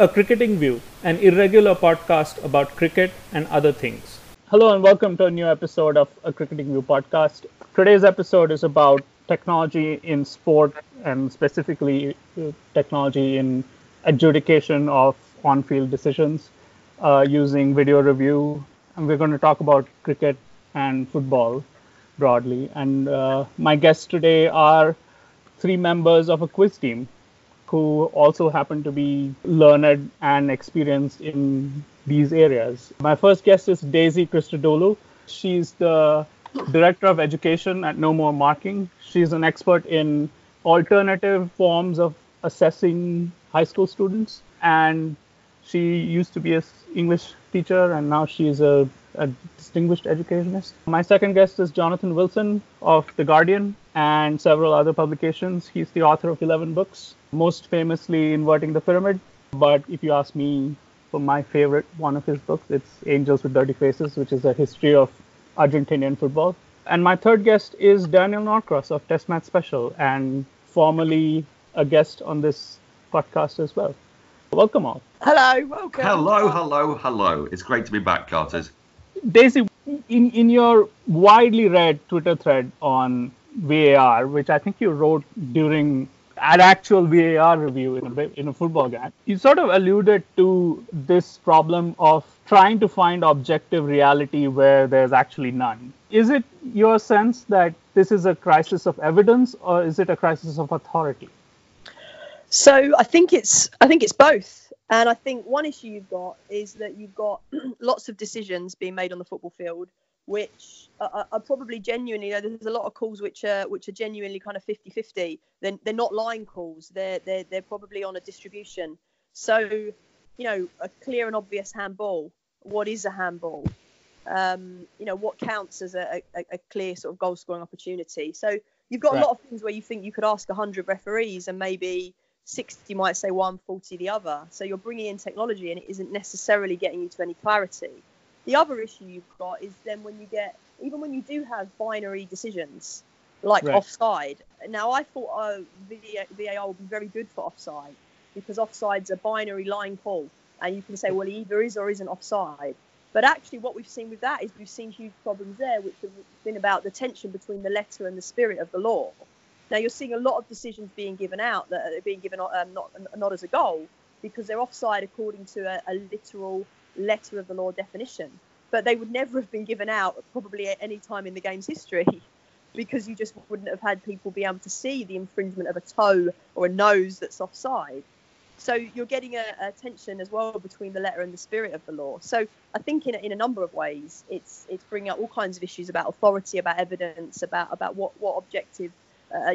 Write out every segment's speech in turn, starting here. A Cricketing View, an irregular podcast about cricket and other things. Hello and welcome to a new episode of A Cricketing View podcast. Today's episode is about technology in sport and specifically technology in adjudication of on-field decisions using video review. And we're going to talk about cricket and football broadly. And my guests today are three members of a quiz team who also happen to be learned and experienced in these areas. My first guest is Daisy Christodoulou. She's the Director of Education at No More Marking. She's an expert in alternative forms of assessing high school students. And she used to be an English teacher, and now she's a distinguished educationist. My second guest is Jonathan Wilson of The Guardian and several other publications. He's the author of 11 books, most famously Inverting the Pyramid. But if you ask me for my favorite one of his books, it's Angels with Dirty Faces, which is a history of Argentinian football. And my third guest is Daniel Norcross of Test Match Special, and formerly a guest on this podcast as well. Welcome all. Hello, welcome. Hello, hello, hello. It's great to be back, Carters. Daisy, in your widely read Twitter thread on VAR, which I think you wrote during an actual VAR review in a football game, you sort of alluded to this problem of trying to find objective reality where there's actually none. Is it your sense that this is a crisis of evidence, or is it a crisis of authority? So I think it's both. And I think one issue you've got is that you've got lots of decisions being made on the football field, which are probably genuinely, there's a lot of calls which are genuinely kind of 50-50. They're not line calls. They're probably on a distribution. So, a clear and obvious handball. What is a handball? What counts as a clear sort of goal scoring opportunity? So you've got a lot of things where you think you could ask 100 referees and maybe 60 might say one, 40 the other. So you're bringing in technology and it isn't necessarily getting you to any clarity. The other issue you've got is then when you do have binary decisions, like offside. Now, I thought VAR would be very good for offside because offside's a binary line call. And you can say, well, he either is or isn't offside. But actually what we've seen with that is we've seen huge problems there, which have been about the tension between the letter and the spirit of the law. Now, you're seeing a lot of decisions being given out that are being given not as a goal because they're offside according to a literal letter of the law definition. But they would never have been given out probably at any time in the game's history because you just wouldn't have had people be able to see the infringement of a toe or a nose that's offside. So you're getting a tension as well between the letter and the spirit of the law. So I think in a number of ways, it's bringing up all kinds of issues about authority, about evidence, about what objective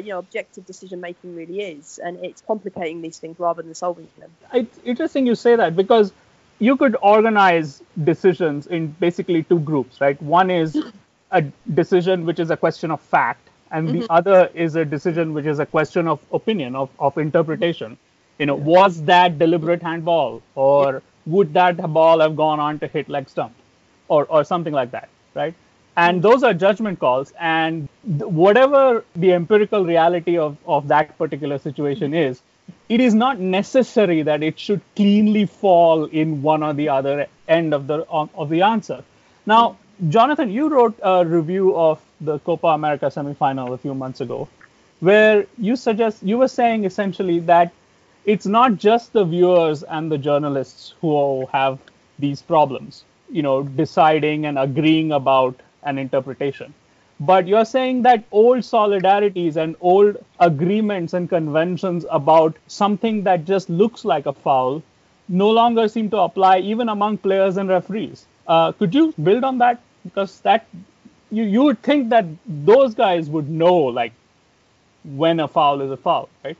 objective decision making really is, and it's complicating these things rather than solving them. It's interesting you say that because you could organize decisions in basically two groups, right? One is a decision which is a question of fact, and the other is a decision which is a question of opinion, of interpretation. Was that deliberate handball, or would that ball have gone on to hit leg stump or something like that, right? And those are judgment calls, and whatever the empirical reality of that particular situation is, it is not necessary that it should cleanly fall in one or the other end of the answer. Now, Jonathan, you wrote a review of the Copa America semifinal a few months ago, where you were saying essentially that it's not just the viewers and the journalists who have these problems, deciding and agreeing about an interpretation. But you're saying that old solidarities and old agreements and conventions about something that just looks like a foul no longer seem to apply even among players and referees. Could you build on that? Because that you would think that those guys would know, like, when a foul is a foul, right?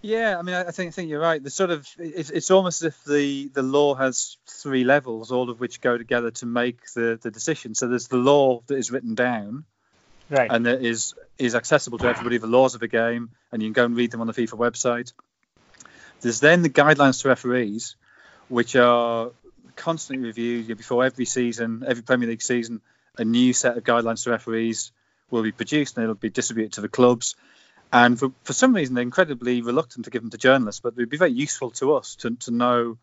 Yeah, I mean, I think you're right. The sort of it's almost as if the law has three levels, all of which go together to make the decision. So there's the law that is written down, right, and that is accessible to everybody. The laws of the game, and you can go and read them on the FIFA website. There's then the guidelines to referees, which are constantly reviewed before every season, every Premier League season. A new set of guidelines to referees will be produced, and it'll be distributed to the clubs. And for some reason, they're incredibly reluctant to give them to journalists, but it would be very useful to us to know,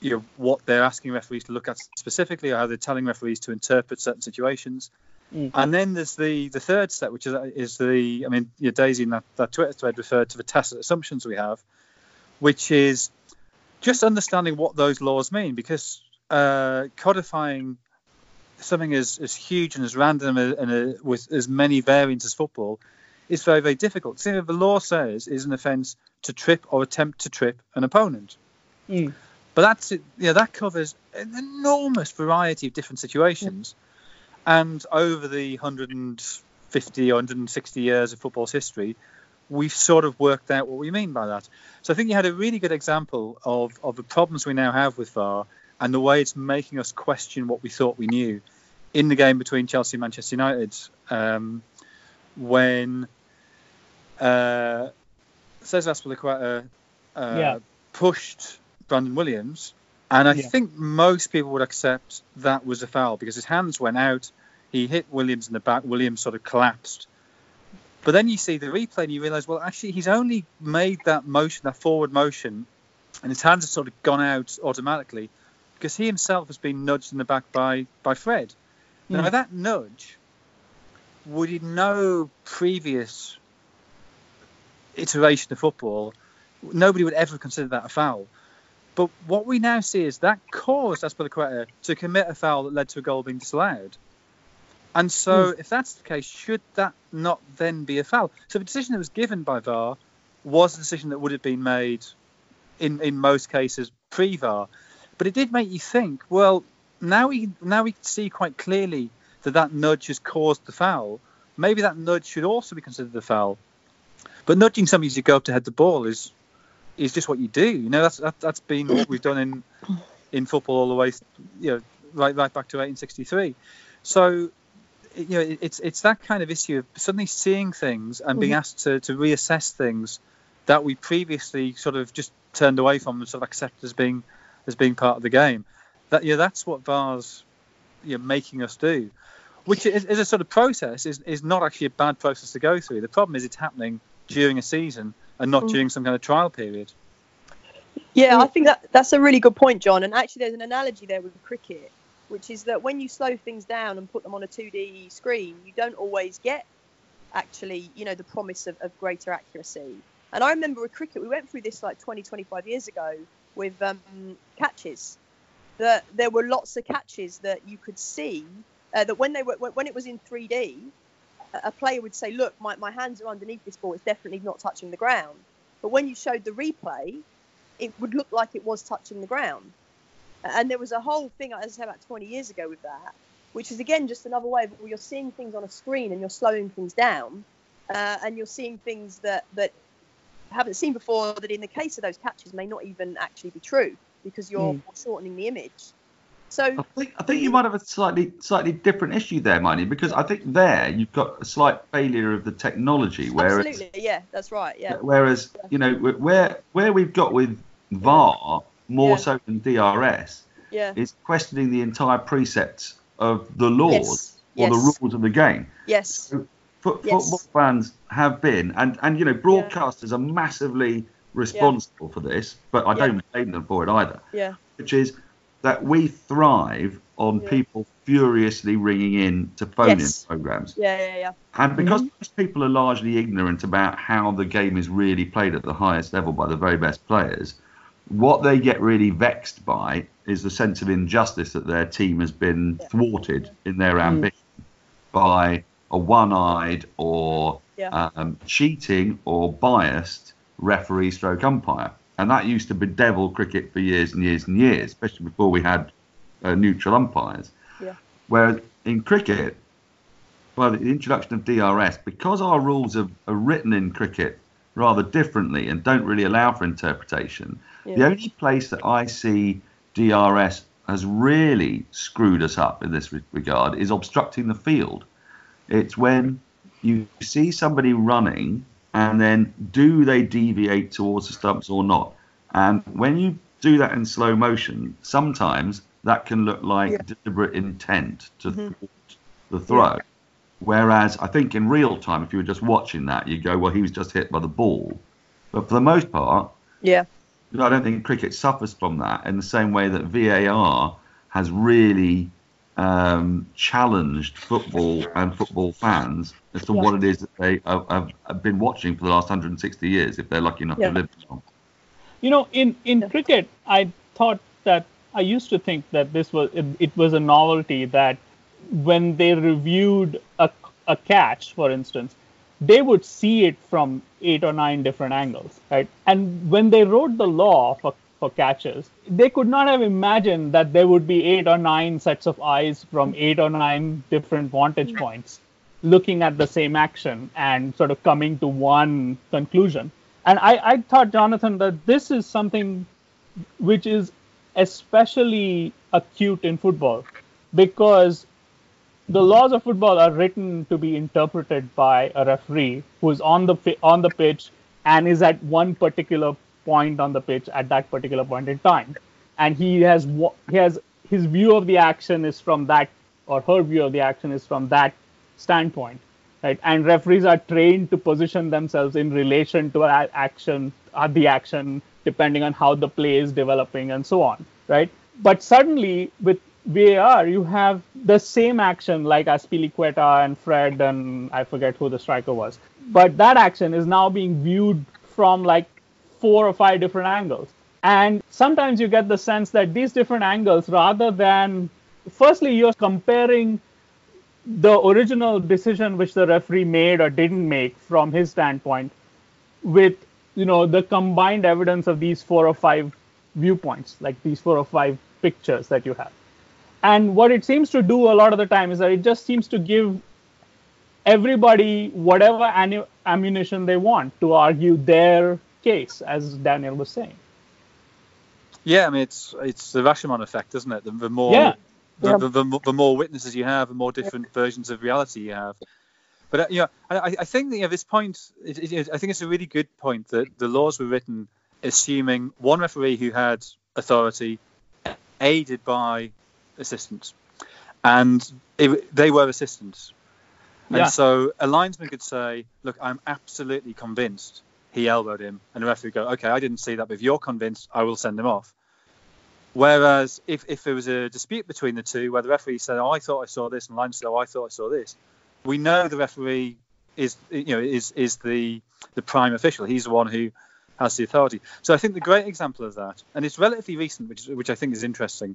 you know, what they're asking referees to look at specifically, or how they're telling referees to interpret certain situations. Mm-hmm. And then there's the third step, which is I mean, you know, Daisy in that Twitter thread referred to the tacit assumptions we have, which is just understanding what those laws mean, because codifying something as huge and as random and with as many variants as football is very, very difficult. See, the law says is an offence to trip or attempt to trip an opponent. Mm. But that's it, you know, that covers an enormous variety of different situations. Mm. And over the 150 or 160 years of football's history, we've sort of worked out what we mean by that. So I think you had a really good example of the problems we now have with VAR and the way it's making us question what we thought we knew in the game between Chelsea and Manchester United, when Cesar Azpilicueta pushed Brandon Williams. And I think most people would accept that was a foul because his hands went out. He hit Williams in the back. Williams sort of collapsed. But then you see the replay and you realise, well, actually, he's only made that motion, that forward motion, and his hands have sort of gone out automatically because he himself has been nudged in the back by Fred. Mm. Now, that nudge would in no previous iteration of football, nobody would ever consider that a foul. But what we now see is that caused Azpilicueta to commit a foul that led to a goal being disallowed. And so if that's the case, should that not then be a foul? So the decision that was given by VAR was a decision that would have been made in most cases pre-VAR. But it did make you think, well, now we see quite clearly that nudge has caused the foul. Maybe that nudge should also be considered the foul. But nudging somebody as you go up to head the ball is just what you do. You know, that's been what we've done in football all the way, you know, right back to 1863. So, you know, it's that kind of issue of suddenly seeing things and being asked to reassess things that we previously sort of just turned away from and sort of accepted as being part of the game. That, you know, that's what VAR's, you know, making us do, which is a sort of process is not actually a bad process to go through. The problem is it's happening during a season and not during some kind of trial period. Yeah, I think that's a really good point, John. And actually, there's an analogy there with cricket, which is that when you slow things down and put them on a 2D screen, you don't always get, actually, you know, the promise of greater accuracy. And I remember with cricket, we went through this like 20, 25 years ago with catches. That there were lots of catches that you could see that when it was in 3D, a player would say, look, my hands are underneath this ball. It's definitely not touching the ground. But when you showed the replay, it would look like it was touching the ground. And there was a whole thing, as I said, about 20 years ago with that, which is, again, just another way of, well, you're seeing things on a screen and you're slowing things down. And you're seeing things that haven't seen before that in the case of those catches may not even actually be true, because you're shortening the image. So I think you might have a slightly different issue there, Miney, because I think there you've got a slight failure of the technology. Whereas, absolutely, yeah, that's right. Yeah. Whereas, you know, where we've got with VAR more so than DRS is questioning the entire precepts of the laws or the rules of the game. Yes. So football fans have been, and you know, broadcasters are massively responsible for this, but I don't blame them for it either. Yeah, which is that we thrive on people furiously ringing in to phone in programs. Yeah. And because most people are largely ignorant about how the game is really played at the highest level by the very best players, what they get really vexed by is the sense of injustice that their team has been thwarted in their ambition by a one-eyed or cheating or biased referee/umpire. And that used to bedevil cricket for years and years and years, especially before we had neutral umpires. Yeah. Whereas in cricket, by the introduction of DRS, because our rules are written in cricket rather differently and don't really allow for interpretation, the only place that I see DRS has really screwed us up in this regard is obstructing the field. It's when you see somebody running, and then do they deviate towards the stumps or not? And when you do that in slow motion, sometimes that can look like deliberate intent to thwart the throw. Whereas I think in real time, if you were just watching that, you'd go, well, he was just hit by the ball. But for the most part, yeah, I don't think cricket suffers from that in the same way that VAR has really challenged football and football fans as to what it is that they have been watching for the last 160 years, if they're lucky enough to live long. You know, in cricket, I used to think that it was a novelty that when they reviewed a catch, for instance, they would see it from 8 or 9 different angles, right? And when they wrote the law for catches, they could not have imagined that there would be 8 or 9 sets of eyes from 8 or 9 different vantage points looking at the same action and sort of coming to one conclusion. And I thought, Jonathan, that this is something which is especially acute in football, because the laws of football are written to be interpreted by a referee who is on the pitch and is at one particular point on the pitch at that particular point in time, and his view of the action is from that, or her view of the action is from that standpoint, right? And referees are trained to position themselves in relation to the action, depending on how the play is developing and so on, right? But suddenly with VAR, you have the same action like Azpilicueta and Fred, and I forget who the striker was. But that action is now being viewed from like 4 or 5 different angles. And sometimes you get the sense that these different angles, rather than, firstly, you're comparing the original decision which the referee made or didn't make from his standpoint with, you know, the combined evidence of these 4 or 5 viewpoints, like these 4 or 5 pictures that you have. And what it seems to do a lot of the time is that it just seems to give everybody whatever ammunition they want to argue their case, as Daniel was saying. Yeah, I mean, it's the Rashomon effect, isn't it? The more the more witnesses you have, the more different versions of reality you have. But you know, I think that, you know, this point, I think it's a really good point that the laws were written assuming one referee who had authority, aided by assistants, and they were assistants, and so a linesman could say, look, I'm absolutely convinced he elbowed him, and the referee would go, okay, I didn't see that, but if you're convinced, I will send him off. Whereas if there was a dispute between the two where the referee said, oh, I thought I saw this, and the linesman said, oh, I thought I saw this, we know the referee is the prime official. He's the one who has the authority. So I think the great example of that, and it's relatively recent, which I think is interesting,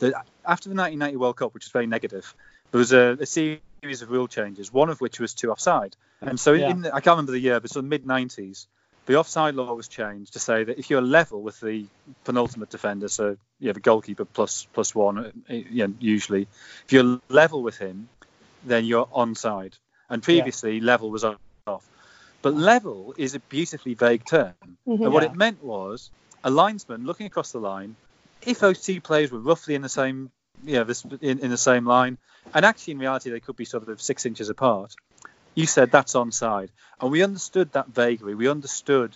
that after the 1990 World Cup, which was very negative, there was a series of rule changes, one of which was to offside. And so I can't remember the year, but sort of mid-90s, the offside law was changed to say that if you're level with the penultimate defender, so you have a goalkeeper plus one, you know, usually, if you're level with him, then you're onside. And previously, level was off. But level is a beautifully vague term. Mm-hmm. And what it meant was a linesman looking across the line, if those two players were roughly in the same, you know, in the same line, and actually in reality they could be sort of 6 inches apart, you said that's onside. And we understood that vaguely. We understood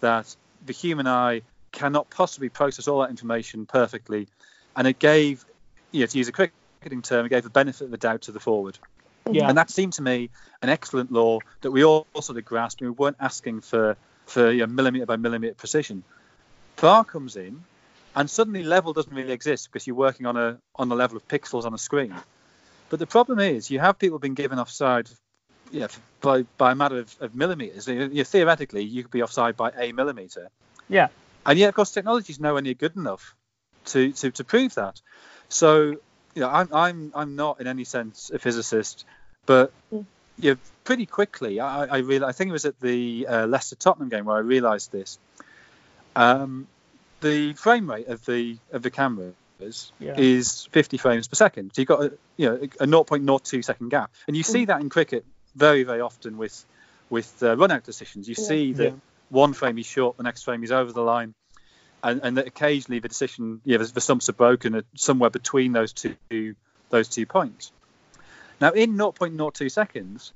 that the human eye cannot possibly process all that information perfectly. And it gave, you know, to use a cricketing term, it gave the benefit of the doubt to the forward. Yeah. And that seemed to me an excellent law that we all sort of grasped. We weren't asking for you know, millimetre by millimetre precision. VAR comes in, and suddenly level doesn't really exist because you're working on the level of pixels on a screen. But the problem is you have people being given offside, you know, by a matter of millimetres. You know, theoretically, you could be offside by a millimetre. Yeah. And yet, of course, technology is nowhere near good enough to prove that. So, you know, I'm not in any sense a physicist, but you know, pretty quickly I realized, I think it was at the Leicester Tottenham game where I realised this. The frame rate of the cameras is 50 frames per second. So you've got a 0.02 second gap, and you see that in cricket very, very often with run out decisions. You see that one frame is short, the next frame is over the line. And that occasionally the decision, yeah, the stumps are broken somewhere between those two points. Now, in 0.02 seconds,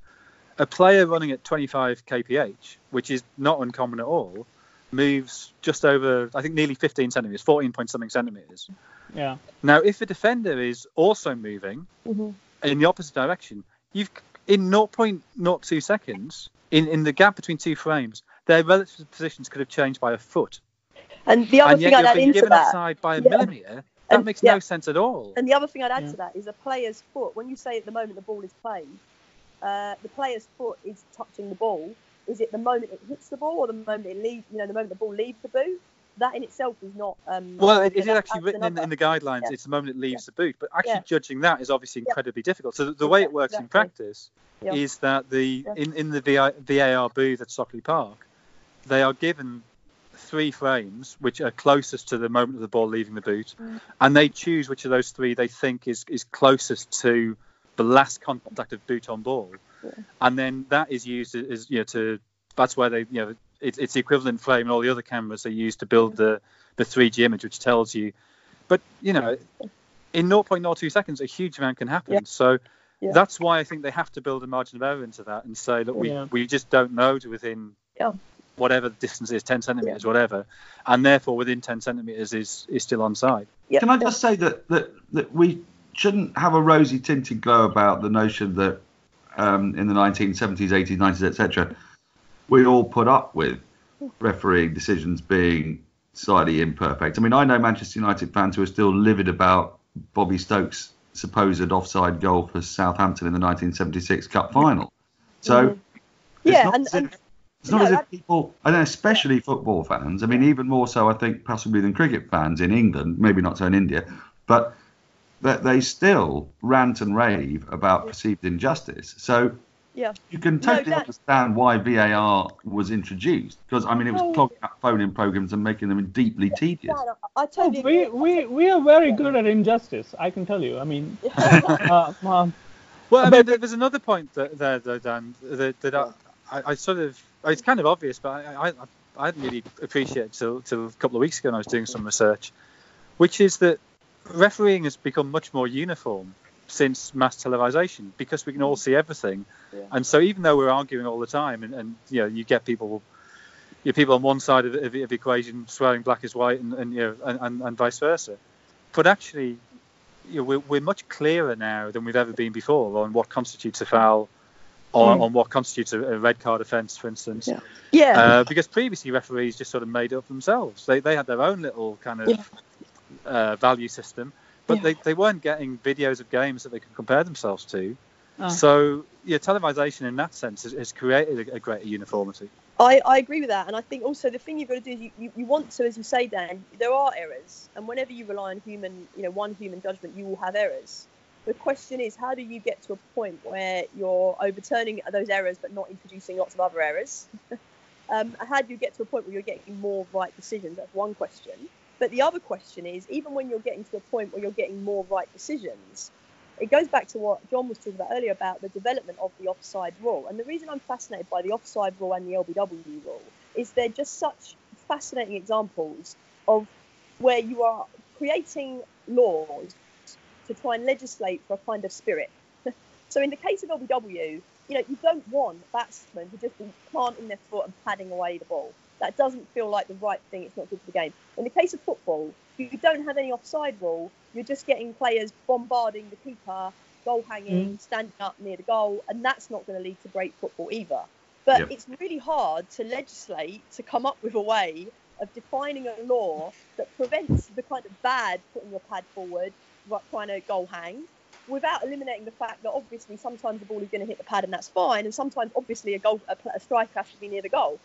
a player running at 25 kph, which is not uncommon at all, moves just over, I think, nearly 15 centimetres, 14 point something centimetres. Yeah. Now, if the defender is also moving in the opposite direction, you've in 0.02 seconds, in the gap between two frames, their relative positions could have changed by a foot. And the other thing I'd add into that, aside by a millimetre, that makes no sense at all. And the other thing I'd add to that is a player's foot. When you say at the moment the ball is played, the player's foot is touching the ball. Is it the moment it hits the ball, or the moment it leaves? You know, the moment the ball leaves the boot. That in itself is not. Well, it is actually written in the guidelines. Yeah. It's the moment it leaves the boot. But actually judging that is obviously incredibly difficult. So the way it works in practice is that in the VAR booth at Stockley Park, they are given three frames which are closest to the moment of the ball leaving the boot, and they choose which of those three they think is closest to the last contact of boot on ball, and then that is used as that's where they it's the equivalent frame and all the other cameras they use to build the 3G image, which tells you. But in 0.02 seconds a huge amount can happen. So that's why I think they have to build a margin of error into that and say that we just don't know to within whatever the distance is, 10 centimetres, whatever, and therefore within 10 centimetres is still onside. Can I just say that we shouldn't have a rosy tinted glow about the notion that in the 1970s, 80s, 90s, etc., we all put up with refereeing decisions being slightly imperfect. I mean, I know Manchester United fans who are still livid about Bobby Stokes' supposed offside goal for Southampton in the 1976 Cup final. So it's not as if people, and especially football fans, I mean, even more so, I think, possibly than cricket fans in England, maybe not so in India, but that they still rant and rave about perceived injustice. So you can totally understand why VAR was introduced, because, I mean, it was clogging up phone-in programs and making them deeply tedious. I totally we are very good at injustice, I can tell you. I mean... well, I mean, there's another point there, though, Dan, that I sort of... It's kind of obvious, but I hadn't really appreciated till a couple of weeks ago when I was doing some research, which is that refereeing has become much more uniform since mass televisation because we can all see everything. And so even though we're arguing all the time and you get people on one side of the equation swearing black is white and vice versa, but actually we're much clearer now than we've ever been before on what constitutes a foul. On what constitutes a red card offence, for instance. Because previously referees just sort of made it up themselves. They had their own little kind of value system, but they weren't getting videos of games that they could compare themselves to. So televisation in that sense has created a greater uniformity. I agree with that, and I think also the thing you've got to do is you want to, as you say, Dan, there are errors, and whenever you rely on one human judgment, you will have errors. The question is, how do you get to a point where you're overturning those errors but not introducing lots of other errors? How do you get to a point where you're getting more right decisions? That's one question. But the other question is, even when you're getting to a point where you're getting more right decisions, it goes back to what John was talking about earlier about the development of the offside rule. And the reason I'm fascinated by the offside rule and the LBW rule is they're just such fascinating examples of where you are creating laws to try and legislate for a kind of spirit. So in the case of LBW, you don't want batsmen to just be planting their foot and padding away the ball. That doesn't feel like the right thing. It's not good for the game. In the case of football, you don't have any offside rule. You're just getting players bombarding the keeper, goal hanging, standing up near the goal, and that's not going to lead to great football either. But it's really hard to legislate, to come up with a way of defining a law that prevents the kind of bad putting your pad forward, trying to goal hang, without eliminating the fact that obviously sometimes the ball is going to hit the pad and that's fine, and sometimes obviously a striker has to be near the goal.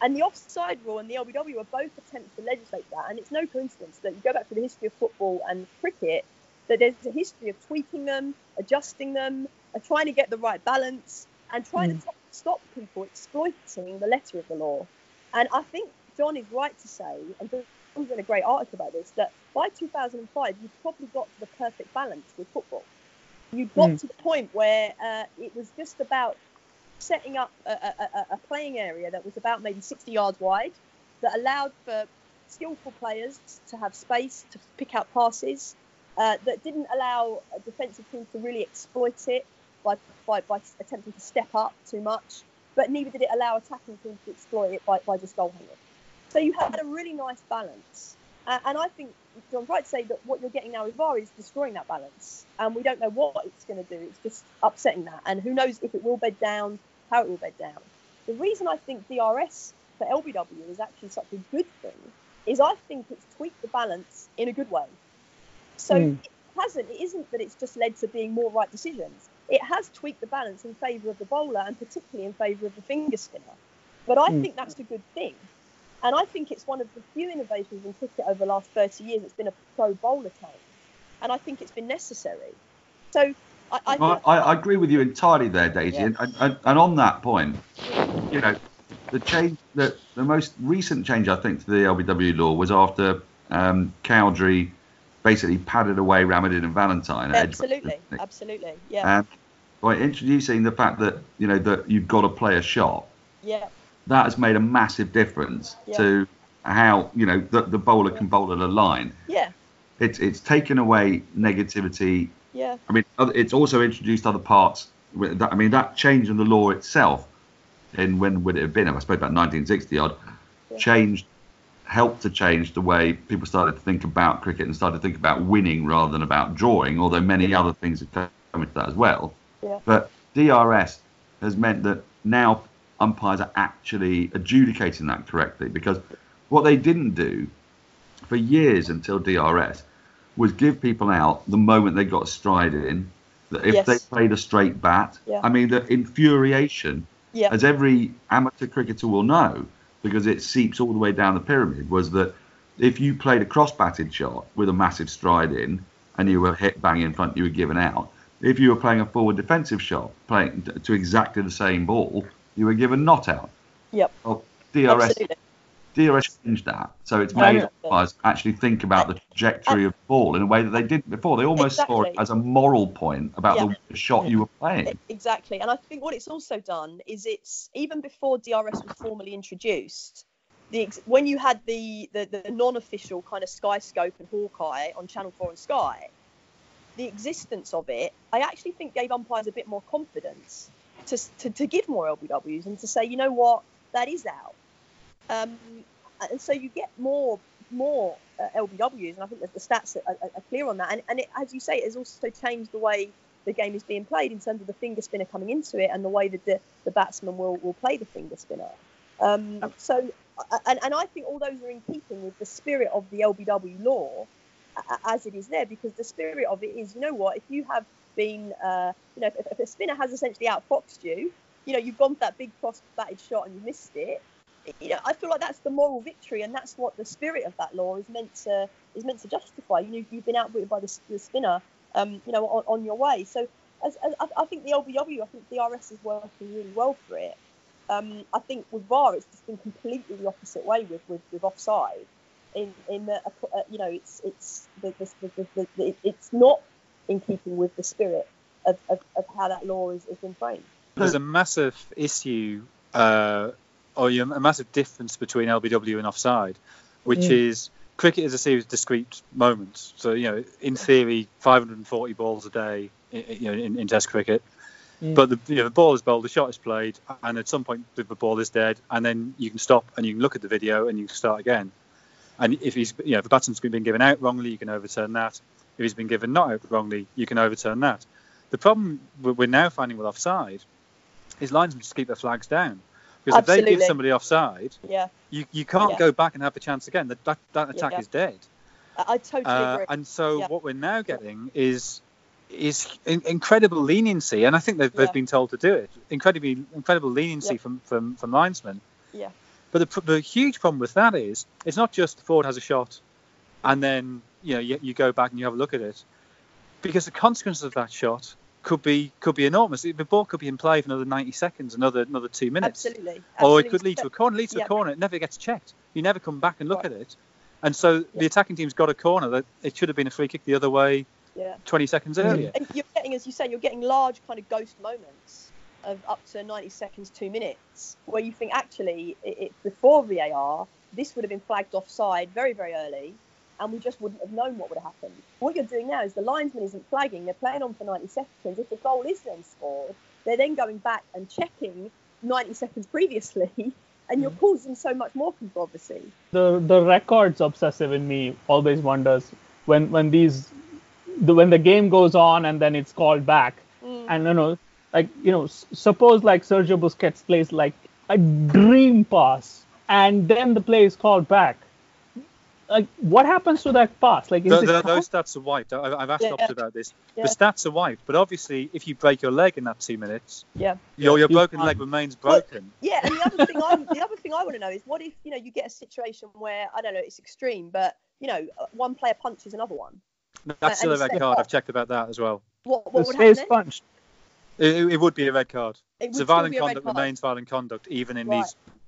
And the offside rule and the LBW are both attempts to legislate that, and it's no coincidence that you go back to the history of football and cricket, that there's a history of tweaking them, adjusting them, and trying to get the right balance, and trying to stop people exploiting the letter of the law. And I think John is right to say, and John's in a great article about this, that by 2005, you've probably got to the perfect balance with football. You got to the point where it was just about setting up a playing area that was about maybe 60 yards wide, that allowed for skillful players to have space to pick out passes, that didn't allow a defensive team to really exploit it by attempting to step up too much, but neither did it allow attacking teams to exploit it by just goal hanging. So you had a really nice balance, And I think John's right to say that what you're getting now with VAR is destroying that balance. And we don't know what it's going to do. It's just upsetting that. And who knows if it will bed down, how it will bed down. The reason I think DRS for LBW is actually such a good thing is I think it's tweaked the balance in a good way. So it hasn't. It isn't that it's just led to being more right decisions. It has tweaked the balance in favour of the bowler and particularly in favour of the finger spinner. But I think that's a good thing. And I think it's one of the few innovations in cricket over the last 30 years that's been a pro bowler change. And I think it's been necessary. So I agree with you entirely there, Daisy. Yeah. And on that point, you know, the change, the most recent change, I think, to the LBW law was after Cowdrey basically padded away Ramadhin and Valentine. Absolutely, yeah. By introducing the fact that, you know, that you've got to play a shot. Yeah. That has made a massive difference to how, you know, the bowler can bowl at a line. Yeah. It's taken away negativity. Yeah. I mean, it's also introduced other parts. I mean, that change in the law itself, and when would it have been? I suppose about 1960-odd, helped to change the way people started to think about cricket and started to think about winning rather than about drawing, although many other things have come into that as well. Yeah. But DRS has meant that now umpires are actually adjudicating that correctly, because what they didn't do for years until DRS was give people out the moment they got a stride in, that if they played a straight bat, I mean, the infuriation, as every amateur cricketer will know, because it seeps all the way down the pyramid, was that if you played a cross-batted shot with a massive stride in and you were hit bang in front, you were given out. If you were playing a forward defensive shot, playing to exactly the same ball, you were given not out. Yep. Well, DRS changed that, so it's made us actually think about the trajectory of the ball in a way that they didn't before. They almost saw it as a moral point about the shot you were playing. Exactly, and I think what it's also done is it's, even before DRS was formally introduced, when you had the non-official kind of Skyscope and Hawkeye on Channel 4 and Sky, the existence of it, I actually think gave umpires a bit more confidence to give more LBWs and to say, you know what, that is out. And so you get more LBWs, and I think that the stats are clear on that. And it, as you say, it has also changed the way the game is being played in terms of the finger spinner coming into it and the way that the batsman will play the finger spinner. So I think all those are in keeping with the spirit of the LBW law as it is there, because the spirit of it is, you know what, if you have been, you know, if a spinner has essentially outfoxed you, you know, you've gone for that big cross-batted shot and you missed it. You know, I feel like that's the moral victory, and that's what the spirit of that law is meant to justify. You know, you've been outwitted by the spinner, you know, on your way. So, as I think the LBW, I think DRS is working really well for it. I think with VAR, it's just been completely the opposite way with offside. In the, you know, it's not in keeping with the spirit of how that law has been framed. There's a massive issue. A massive difference between LBW and offside, which is cricket is a series of discrete moments. So, you know, in theory, 540 balls a day, you know, in Test cricket. Yeah. But the ball is bowled, the shot is played, and at some point the ball is dead, and then you can stop and you can look at the video and you can start again. And if he's, you know, if the batsman's been given out wrongly, you can overturn that. If he's been given not out wrongly, you can overturn that. The problem we're now finding with offside is linesmen just keep their flags down. Because if they give somebody offside, you can't go back and have the chance again. That attack is dead. I totally agree. And so what we're now getting is incredible leniency, and I think they've been told to do it. Incredible leniency from linesmen. Yeah. But the huge problem with that is it's not just the forward has a shot, and then you know you go back and you have a look at it, because the consequences of that shot could be enormous. The ball could be in play for another 90 seconds, another 2 minutes. Absolutely. Or it could lead to a corner. It never gets checked. You never come back and look at it. And so the attacking team's got a corner that it should have been a free kick the other way 20 seconds earlier. And you're getting, as you say, large kind of ghost moments of up to 90 seconds, 2 minutes, where you think actually it before VAR, this would have been flagged offside very, very early, and we just wouldn't have known what would have happened. What you're doing now is the linesman isn't flagging, they're playing on for 90 seconds. If the goal is then scored, they're then going back and checking 90 seconds previously and you're causing so much more controversy. The records obsessive in me always wonders when the game goes on and then it's called back, and suppose like Sergio Busquets plays like a dream pass and then the play is called back. Like, what happens to that pass? Like, those stats are wiped. I've asked Ops about this. Yeah. The stats are wiped, but obviously, if you break your leg in that 2 minutes, your broken leg remains broken. But, and the other thing I want to know is, what if you get a situation where, I don't know, it's extreme, but one player punches another one. No, that's still a red card. I've checked about that as well. What would happen? Punched. It would be a red card. So violent conduct remains violent conduct, even in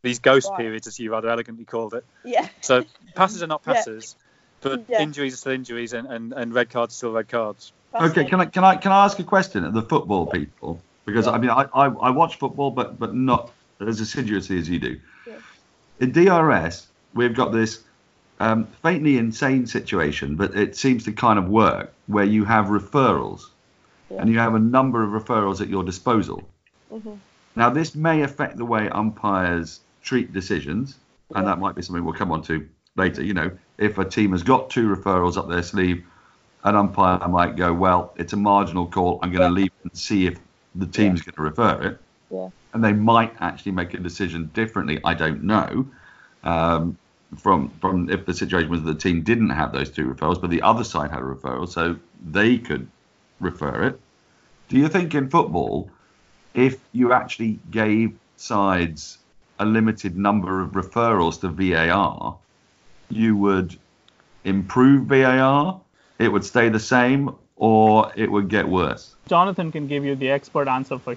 these ghost periods, as you rather elegantly called it. Yeah. So passes are not passes, but injuries are still injuries, and red cards are still red cards. Okay, can I ask a question at the football people? Because I watch football, but not as assiduously as you do. Yeah. In DRS, we've got this faintly insane situation, but it seems to kind of work where you have referrals, and you have a number of referrals at your disposal. Mm-hmm. Now, this may affect the way umpires treat decisions, and that might be something we'll come on to later. If a team has got two referrals up their sleeve, an umpire might go, well, it's a marginal call. I'm going to leave and see if the team's going to refer it. Yeah. And they might actually make a decision differently. I don't know from if the situation was the team didn't have those two referrals, but the other side had a referral, so they could refer it. Do you think in football, if you actually gave sides a limited number of referrals to VAR, you would improve VAR, it would stay the same, or it would get worse? Jonathan can give you the expert answer for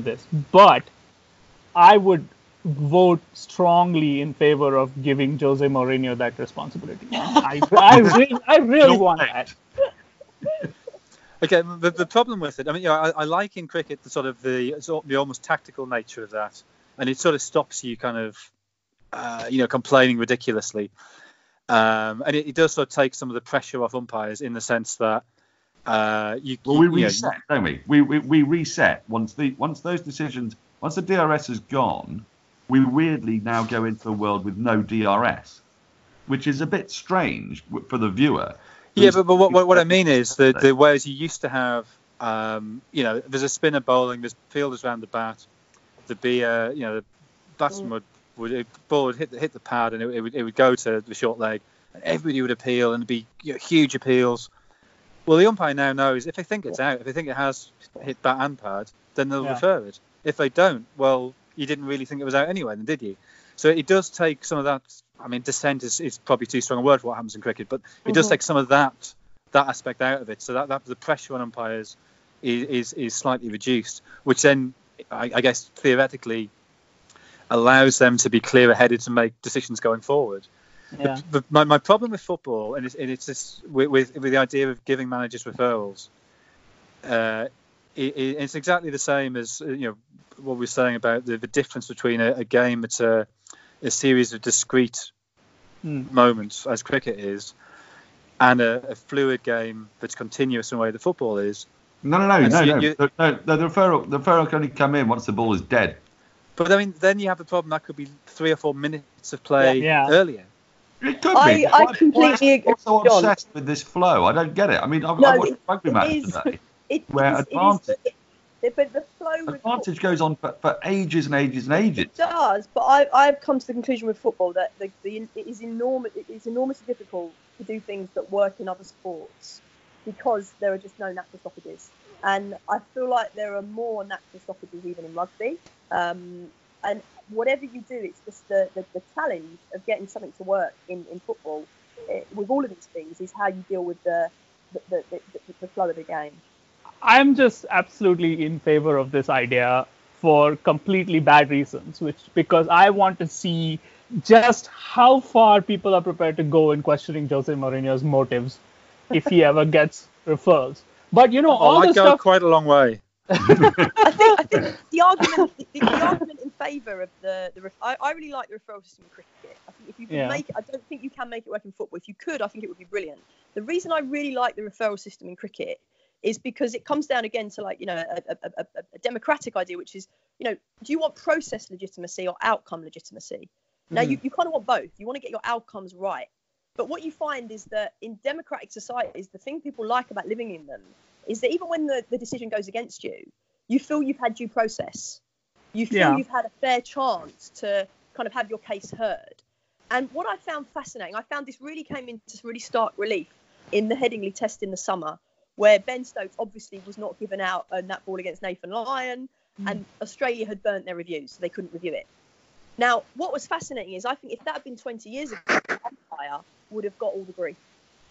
this, but I would vote strongly in favor of giving Jose Mourinho that responsibility. I really want that. Okay, the problem with it, I like in cricket the sort of the almost tactical nature of that, and it sort of stops you kind of, complaining ridiculously, and it does sort of take some of the pressure off umpires in the sense that we reset, don't we? We reset once the DRS is gone, we weirdly now go into a world with no DRS, which is a bit strange for the viewer. Yeah, but what I mean is the whereas you used to have, there's a spinner bowling, there's fielders round the bat, there'd be the batsman would hit the pad and it would go to the short leg, and everybody would appeal and there'd be huge appeals. Well, the umpire now knows if they think it's out, if they think it has hit bat and pad, then they'll refer it. If they don't, well, you didn't really think it was out anyway, then did you? So it does take some of that. I mean, dissent is probably too strong a word for what happens in cricket, but it does take some of that aspect out of it. So that the pressure on umpires is slightly reduced, which then, I guess, theoretically allows them to be clearer-headed to make decisions going forward. Yeah. But my problem with football, and it's just with the idea of giving managers referrals, it's exactly the same as what we were saying about the difference between a game at a series of discrete moments, as cricket is, and a fluid game that's continuous in the way that football is. No. The referral can only come in once the ball is dead. But I mean, then you have the problem that could be 3 or 4 minutes of play earlier. It could be. I completely agree. I'm so obsessed with this flow. I don't get it. I mean, I watched a rugby match today where advantage. But the flow with advantage goes on for ages and ages and ages. It does, but I've come to the conclusion with football that it is enormously difficult to do things that work in other sports because there are just no natural stoppages. And I feel like there are more natural stoppages even in rugby. And whatever you do, it's just the challenge of getting something to work in football with all of these things is how you deal with the flow of the game. I'm just absolutely in favor of this idea for completely bad reasons, because I want to see just how far people are prepared to go in questioning Jose Mourinho's motives if he ever gets referrals. But I'd go quite a long way. I think the argument in favor of I really like the referral system in cricket. I think if you can make it, I don't think you can make it work in football. If you could, I think it would be brilliant. The reason I really like the referral system in cricket is because it comes down again to, like, you know, a democratic idea, which is, you know, do you want process legitimacy or outcome legitimacy? Mm. Now, you kind of want both. You want to get your outcomes right. But what you find is that in democratic societies, the thing people like about living in them is that even when the decision goes against you, you feel you've had due process. You feel you've had a fair chance to kind of have your case heard. And what I found fascinating, I found this really came into really stark relief in the Headingley test in the summer, where Ben Stokes obviously was not given out on that ball against Nathan Lyon, and Australia had burnt their reviews, so they couldn't review it. Now, what was fascinating is I think if that had been 20 years ago, the umpire would have got all the grief.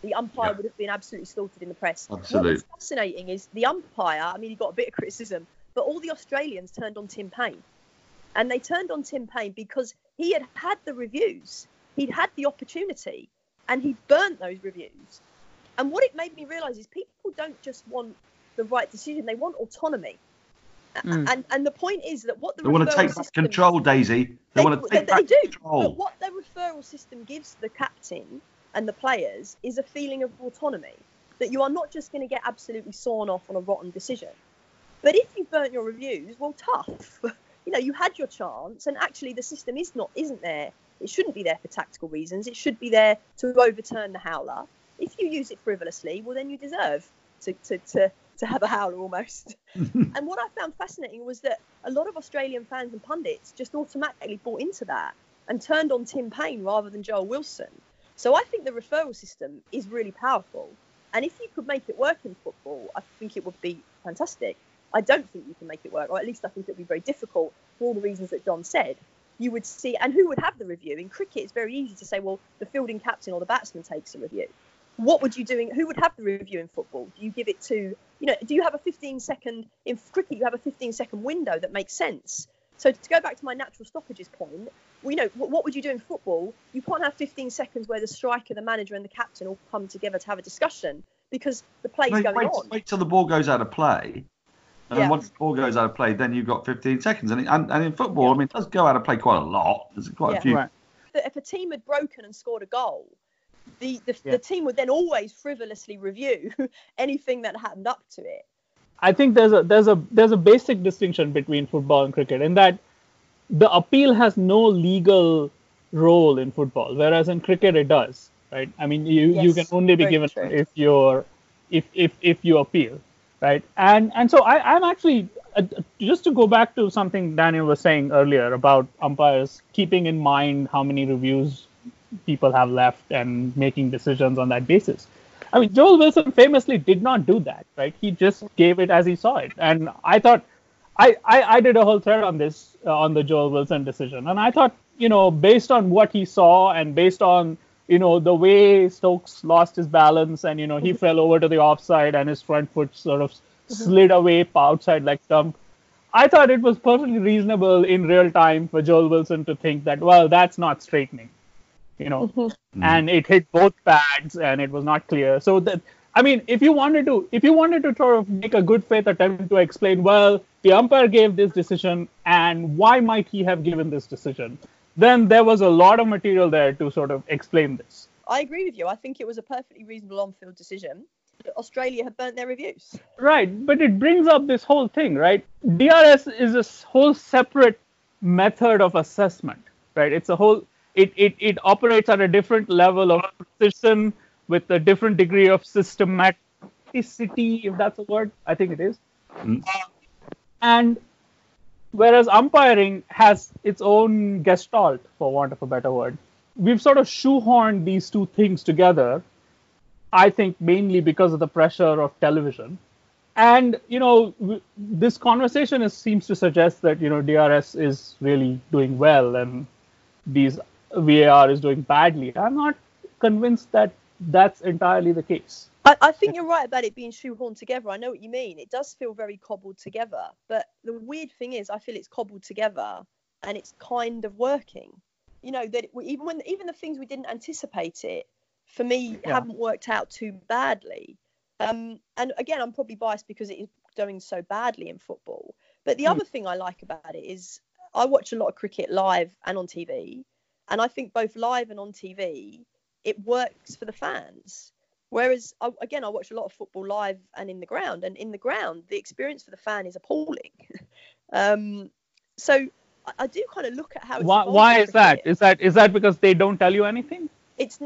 The umpire would have been absolutely slaughtered in the press. Absolutely. What's fascinating is the umpire, I mean, he got a bit of criticism, but all the Australians turned on Tim Payne. And they turned on Tim Payne because he had had the reviews. He'd had the opportunity and he burnt those reviews. And what it made me realise is people don't just want the right decision. They want autonomy. And the point is that what the referral system... They want to take back control, Daisy. They want to take back control. But what the referral system gives the captain and the players is a feeling of autonomy, that you are not just going to get absolutely sawn off on a rotten decision. But if you burnt your reviews, well, tough. You know, you had your chance, and actually the system isn't there. It shouldn't be there for tactical reasons. It should be there to overturn the howler. If you use it frivolously, well, then you deserve to have a howler almost. And what I found fascinating was that a lot of Australian fans and pundits just automatically bought into that and turned on Tim Payne rather than Joel Wilson. So I think the referral system is really powerful. And if you could make it work in football, I think it would be fantastic. I don't think you can make it work, or at least I think it would be very difficult for all the reasons that John said. You would see, and who would have the review? In cricket, it's very easy to say, well, the fielding captain or the batsman takes the review. What would you doing? Who would have the review in football? Do you give it to, you know, do you have a 15-second, in cricket you have a 15-second window that makes sense. So to go back to my natural stoppages point, well, you know, what would you do in football? You can't have 15 seconds where the striker, the manager and the captain all come together to have a discussion because the play's going on. Wait till the ball goes out of play. And once the ball goes out of play, then you've got 15 seconds. And in football, I mean, it does go out of play quite a lot. There's quite a few. Right. If a team had broken and scored a goal, the team would then always frivolously review anything that happened up to it. I think there's a basic distinction between football and cricket in that the appeal has no legal role in football, whereas in cricket it does. Right? I mean, you can only be given if you appeal. Right. And so I'm actually, just to go back to something Daniel was saying earlier about umpires keeping in mind how many reviews people have left and making decisions on that basis. I mean, Joel Wilson famously did not do that. Right. He just gave it as he saw it. And I thought I did a whole thread on this on the Joel Wilson decision. And I thought, you know, based on what he saw and based on, you know, the way Stokes lost his balance and, you know, he fell over to the offside and his front foot sort of slid away outside like stump. I thought it was perfectly reasonable in real time for Joel Wilson to think that, well, that's not straightening, you know, and it hit both pads and it was not clear. So that, I mean, if you wanted to sort of make a good faith attempt to explain, well, the umpire gave this decision and why might he have given this decision? Then there was a lot of material there to sort of explain this. I agree with you. I think it was a perfectly reasonable on-field decision. Australia had burnt their reviews. Right, but it brings up this whole thing, right? DRS is a whole separate method of assessment, right? It's a whole... It operates at a different level of precision with a different degree of systematicity, if that's a word. I think it is. And... whereas umpiring has its own gestalt, for want of a better word. We've sort of shoehorned these two things together, I think mainly because of the pressure of television. And, you know, this conversation seems to suggest that, you know, DRS is really doing well and these VAR is doing badly. I'm not convinced that that's entirely the case. I think you're right about it being shoehorned together. I know what you mean. It does feel very cobbled together. But the weird thing is I feel it's cobbled together and it's kind of working. You know, that even the things we didn't anticipate it, for me, haven't worked out too badly. And again, I'm probably biased because it is doing so badly in football. But the other thing I like about it is I watch a lot of cricket live and on TV. And I think both live and on TV, it works for the fans. Whereas, again, I watch a lot of football live and in the ground. And in the ground, the experience for the fan is appalling. So I do kind of look at how it's evolving. Why is that? Is that because they don't tell you anything?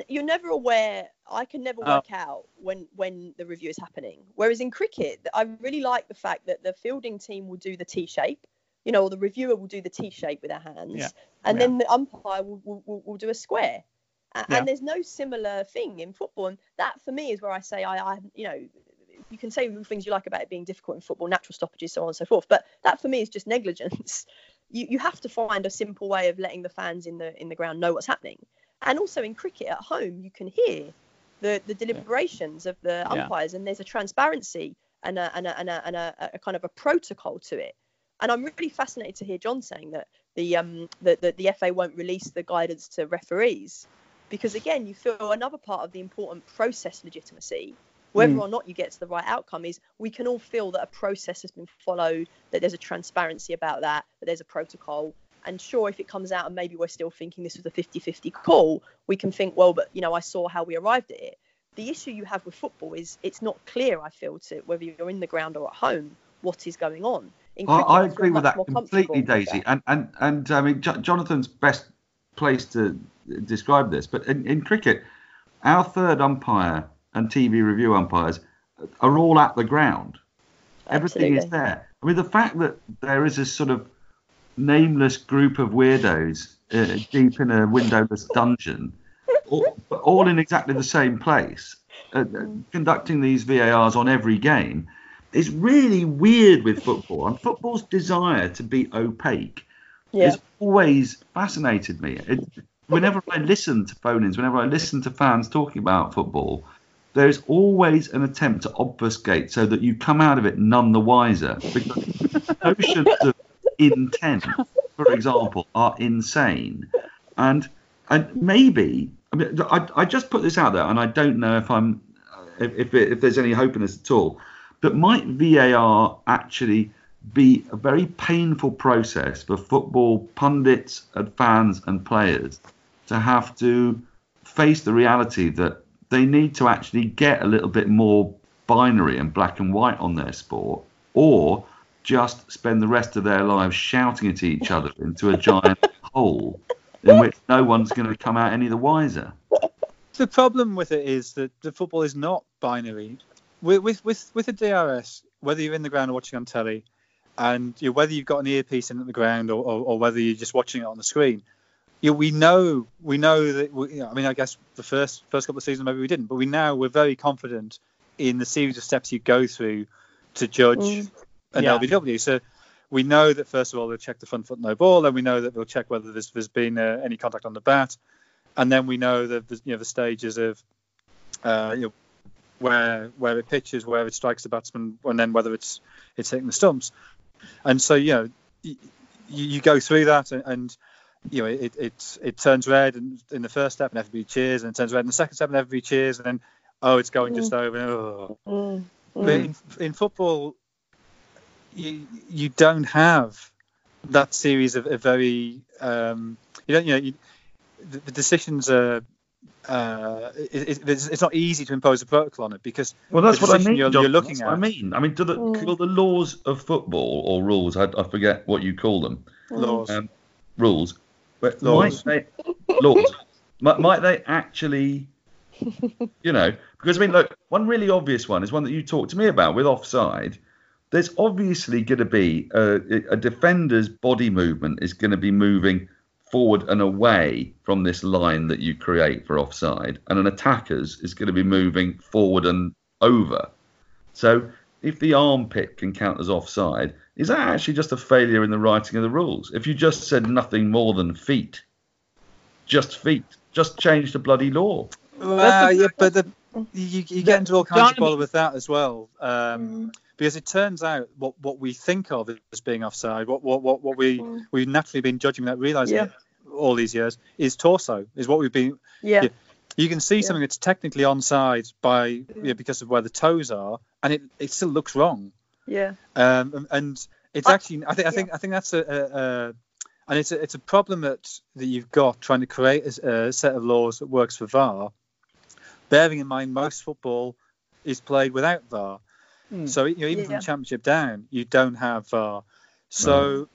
You're never aware. I can never work out when the review is happening. Whereas in cricket, I really like the fact that the fielding team will do the T-shape, you know, or the reviewer will do the T-shape with their hands. Yeah. And then the umpire will do a square. And there's no similar thing in football. And that, for me, is where I say, I you know, you can say things you like about it being difficult in football, natural stoppages, so on and so forth. But that, for me, is just negligence. You have to find a simple way of letting the fans in the ground know what's happening. And also in cricket at home, you can hear the deliberations of the umpires, and there's a transparency and a kind of a protocol to it. And I'm really fascinated to hear John saying that the FA won't release the guidance to referees, because again, you feel another part of the important process legitimacy, whether or not you get to the right outcome, is we can all feel that a process has been followed, that there's a transparency about that there's a protocol. And sure, if it comes out and maybe we're still thinking this was a 50-50 call, we can think, well, but, you know, I saw how we arrived at it. The issue you have with football is it's not clear, I feel, to whether you're in the ground or at home, what is going on. I agree with that completely, Daisy. And I mean, Jonathan's best place to describe this. But in cricket, our third umpire and TV review umpires are all at the ground. Absolutely. Everything is there. I mean, the fact that there is this sort of nameless group of weirdos deep in a windowless dungeon, all in exactly the same place, conducting these VARs on every game, is really weird with football. And football's desire to be opaque has always fascinated me. Whenever I listen to phone-ins, whenever I listen to fans talking about football, there's always an attempt to obfuscate so that you come out of it none the wiser, because the notion of intent, for example, are insane. And maybe, I mean, I just put this out there, and I don't know if there's any hope in this at all, but might VAR actually be a very painful process for football pundits and fans and players to have to face the reality that they need to actually get a little bit more binary and black and white on their sport, or just spend the rest of their lives shouting at each other into a giant hole in which no one's going to come out any the wiser. The problem with it is that the football is not binary. With the DRS, whether you're in the ground or watching on telly, and whether you've got an earpiece in at the ground or whether you're just watching it on the screen, we know that. I mean, I guess the first couple of seasons maybe we didn't, but we're very confident in the series of steps you go through to judge. LBW. So we know that, first of all, they'll check the front foot no ball, and we know that they'll check whether there's been any contact on the bat, and then we know that the stages of where it pitches, where it strikes the batsman, and then whether it's hitting the stumps. And so you go through that, and it turns red in the first step, and everybody cheers, and it turns red in the second step, and everybody cheers, and then it's going just over. But in football, You don't have that series of very the decisions are it's not easy to impose a protocol on it, because that's what I mean. You're looking at. I mean, will the laws of football or rules? I forget what you call them. Rules. But laws. Might they actually? Because I mean, look, one really obvious one is one that you talked to me about with offside. There's obviously going to be a defender's body movement is going to be moving forward and away from this line that you create for offside, and an attacker's is going to be moving forward and over. So if the armpit can count as offside, is that actually just a failure in the writing of the rules? If you just said nothing more than feet, just change the bloody law. Well, you get into all kinds of bother with that as well. Because it turns out what we think of as being offside, what we've naturally been judging without realising all these years, is torso, is what we've been. Yeah. You can see something that's technically onside because of where the toes are, and it still looks wrong. Yeah. And it's actually, I think that's and it's a problem that you've got trying to create a set of laws that works for VAR, bearing in mind most football is played without VAR. So even from Championship down, you don't have VAR. So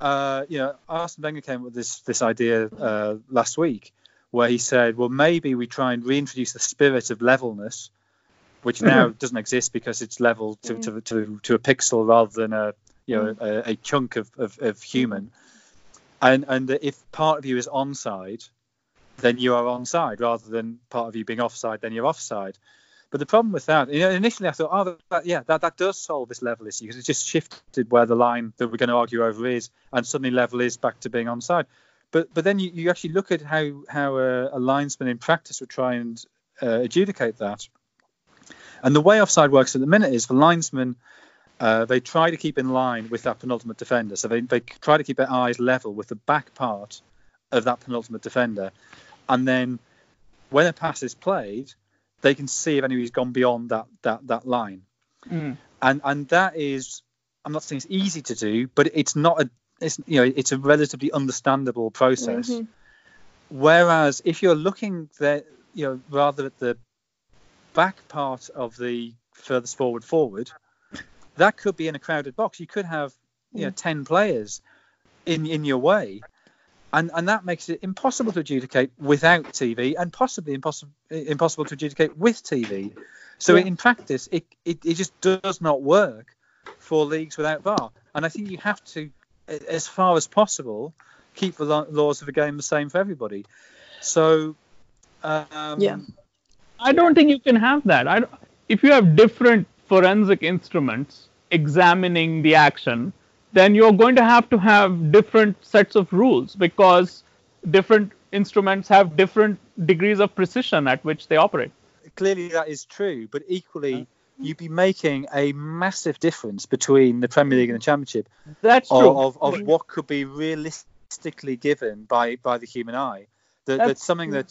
Arsene Wenger came up with this idea last week, where he said, well, maybe we try and reintroduce the spirit of levelness, which now doesn't exist because it's level to a pixel rather than a chunk of human. And if part of you is onside, then you are onside, rather than part of you being offside, then you're offside. But the problem with that, initially I thought, that does solve this level issue, because it just shifted where the line that we're going to argue over is, and suddenly level is back to being onside. But then you actually look at how a linesman in practice would try and adjudicate that. And the way offside works at the minute is, for linesmen, they try to keep in line with that penultimate defender. So they try to keep their eyes level with the back part of that penultimate defender. And then when a pass is played, they can see if anybody's gone beyond that line. And that is, I'm not saying it's easy to do, but it's not it's a relatively understandable process. Whereas if you're looking there, rather at the back part of the furthest forward, that could be in a crowded box. You could have 10 players in your way, and that makes it impossible to adjudicate without TV, and possibly impossible to adjudicate with TV. So in practice, it just does not work for leagues without VAR. And I think you have to, as far as possible, keep the laws of the game the same for everybody. So I don't think you can have that. If you have different forensic instruments examining the action, then you're going to have different sets of rules, because different instruments have different degrees of precision at which they operate. Clearly that is true, but equally you'd be making a massive difference between the Premier League and the Championship. That's true. Of what could be realistically given by the human eye. That's something that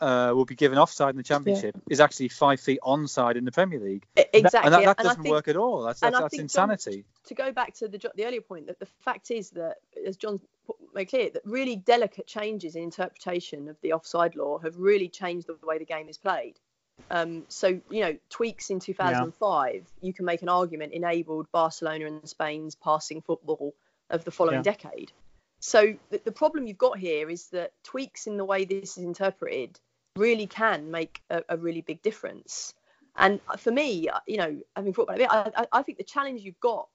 will be given offside in the Championship is actually 5 feet onside in the Premier League. Exactly. And that doesn't work at all. That's insanity. To go back to the earlier point, that the fact is that, as John made clear, that really delicate changes in interpretation of the offside law have really changed the way the game is played. Tweaks in 2005, you can make an argument enabled Barcelona and Spain's passing football of the following decade. So the problem you've got here is that tweaks in the way this is interpreted really can make a really big difference. And for me, having thought about it, I think the challenge you've got,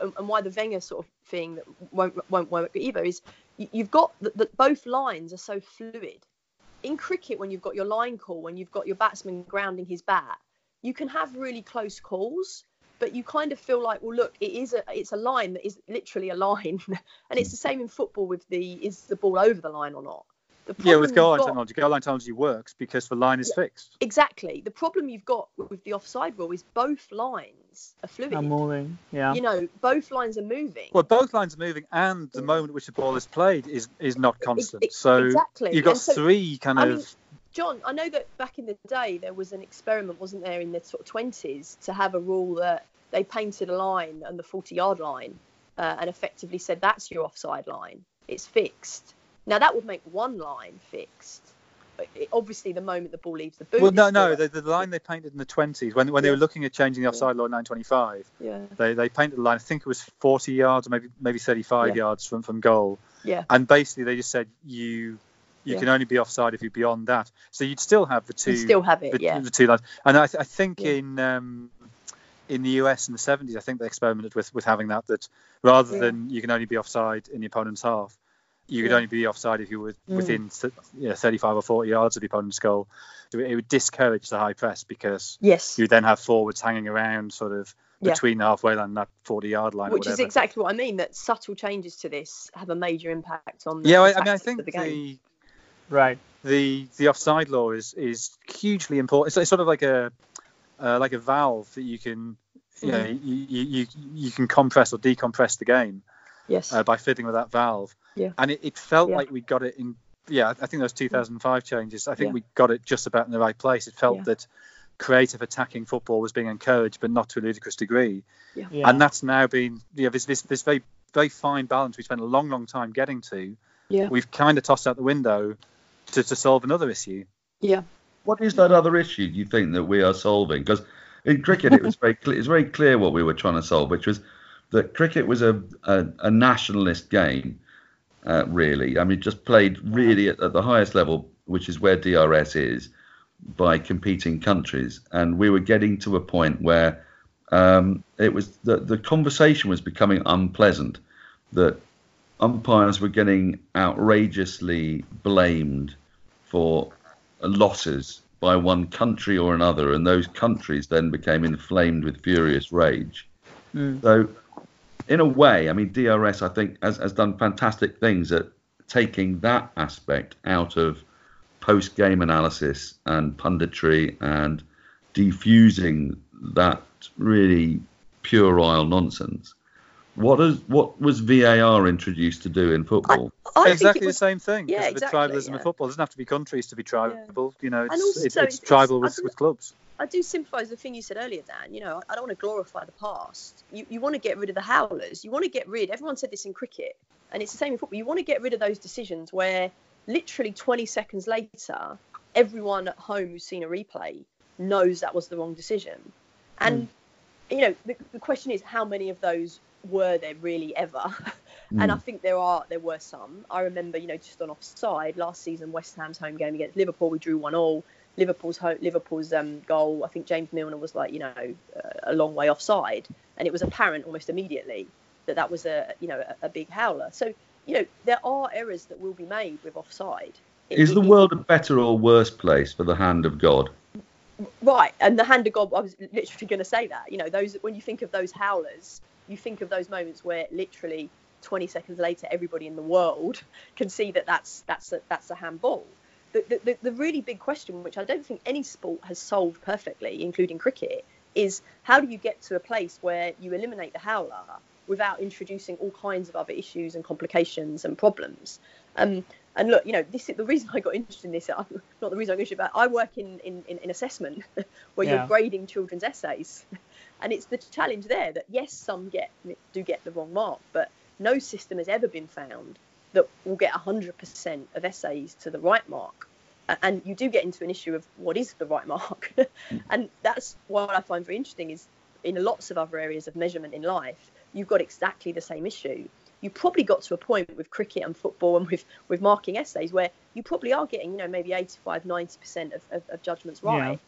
and why the Wenger sort of thing that won't work either, is you've got that both lines are so fluid. In cricket, when you've got your line call, when you've got your batsman grounding his bat, you can have really close calls, but you kind of feel like, well, look, it's a line that is literally a line, and it's the same in football with is the ball over the line or not. With goal line technology works because the line is fixed. Exactly. The problem you've got with the offside rule is both lines are fluid. Are moving. Yeah. Both lines are moving. Well, both lines are moving, and the moment at which the ball is played is not constant. You've got three kind of. John, I know that back in the day there was an experiment, wasn't there, in the sort of 20s to have a rule that they painted a line on the 40-yard line and effectively said that's your offside line. It's fixed. Now, that would make one line fixed. Obviously, the moment the ball leaves the boot. Well, no, the line they painted in the 20s, when they were looking at changing the offside law in 1925, they painted the line, I think it was 40 yards, maybe 35 yards from goal. Yeah. And basically, they just said you can only be offside if you're beyond that. So you'd still have the two. You'd still have it, the two lines. And I think in the US in the 70s, I think they experimented with having that rather than you can only be offside in the opponent's half, you could only be offside if you were within 35 or 40 yards of the opponent's goal. It would discourage the high press, because you would then have forwards hanging around sort of between the halfway line and that 40-yard line. Which is exactly what I mean, that subtle changes to this have a major impact on the game. Right. The offside law is hugely important. It's sort of like a valve that you can you can compress or decompress the game. Yes. By fiddling with that valve. Yeah. And it felt like we got it in. Yeah, I think those 2005 changes. I think we got it just about in the right place. It felt that creative attacking football was being encouraged, but not to a ludicrous degree. Yeah. Yeah. And that's now been this very very fine balance we spent a long time getting to. Yeah. We've kind of tossed out the window to solve another issue. Yeah. What is that other issue you think that we are solving? Because in cricket, it was very clear. It's very clear what we were trying to solve, which was that cricket was a nationalist game, really. I mean, just played really at the highest level, which is where DRS is, by competing countries. And we were getting to a point where it was the conversation was becoming unpleasant, that umpires were getting outrageously blamed for losses by one country or another, and those countries then became inflamed with furious rage. So in a way, I mean, DRS, I think, has done fantastic things at taking that aspect out of post-game analysis and punditry and defusing that really puerile nonsense. What was VAR introduced to do in football? Exactly the same thing. Yeah, exactly, the tribalism of football. It doesn't have to be countries to be tribal. Yeah. You know, it's tribal with clubs. I do sympathise with the thing you said earlier, Dan. You know, I don't want to glorify the past. You want to get rid of the howlers. You want to get rid. Everyone said this in cricket, and it's the same in football. You want to get rid of those decisions where literally 20 seconds later, everyone at home who's seen a replay knows that was the wrong decision. And you know, the question is, how many of those were there really ever? And I think there were some. I remember, you know, just on offside last season, West Ham's home game against Liverpool, we drew 1-1. Liverpool's goal, I think James Milner was like, you know, a long way offside, and it was apparent almost immediately that was a big howler. So you know, there are errors that will be made with offside. Is the world a better or worse place for the hand of God? Right, and the hand of God, I was literally going to say that. You know, those, when you think of those howlers, you think of those moments where literally 20 seconds later, everybody in the world can see that's a handball. The really big question, which I don't think any sport has solved perfectly, including cricket, is how do you get to a place where you eliminate the howler without introducing all kinds of other issues and complications and problems. And look, you know, this is the reason I got interested in this. Not the reason I got interested, but I work in assessment, where you're grading children's essays, and it's the challenge there that yes, some do get the wrong mark, but no system has ever been found that will get 100% of essays to the right mark. And you do get into an issue of what is the right mark, and that's what I find very interesting is in lots of other areas of measurement in life, you've got exactly the same issue. You probably got to a point with cricket and football and with marking essays where you probably are getting, you know, maybe 85, 90% of judgments right.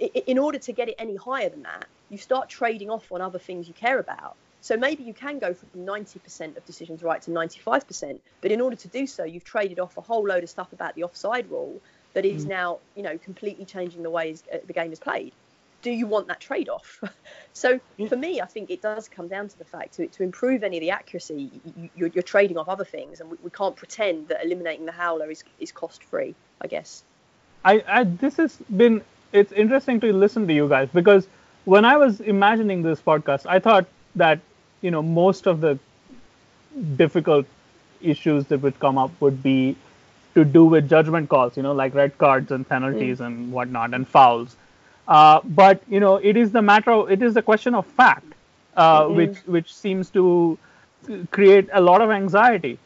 Yeah. In order to get it any higher than that, you start trading off on other things you care about. So maybe you can go from 90% of decisions right to 95%. But in order to do so, you've traded off a whole load of stuff about the offside rule that is now, you know, completely changing the way the game is played. Do you want that trade-off? So for me, I think it does come down to the fact to improve any of the accuracy, you're trading off other things, and we can't pretend that eliminating the howler is cost-free, I guess. It's interesting to listen to you guys, because when I was imagining this podcast, I thought that, you know, most of the difficult issues that would come up would be to do with judgment calls, you know, like red cards and penalties and whatnot, and fouls. But you know, it is the question of fact, which seems to create a lot of anxiety.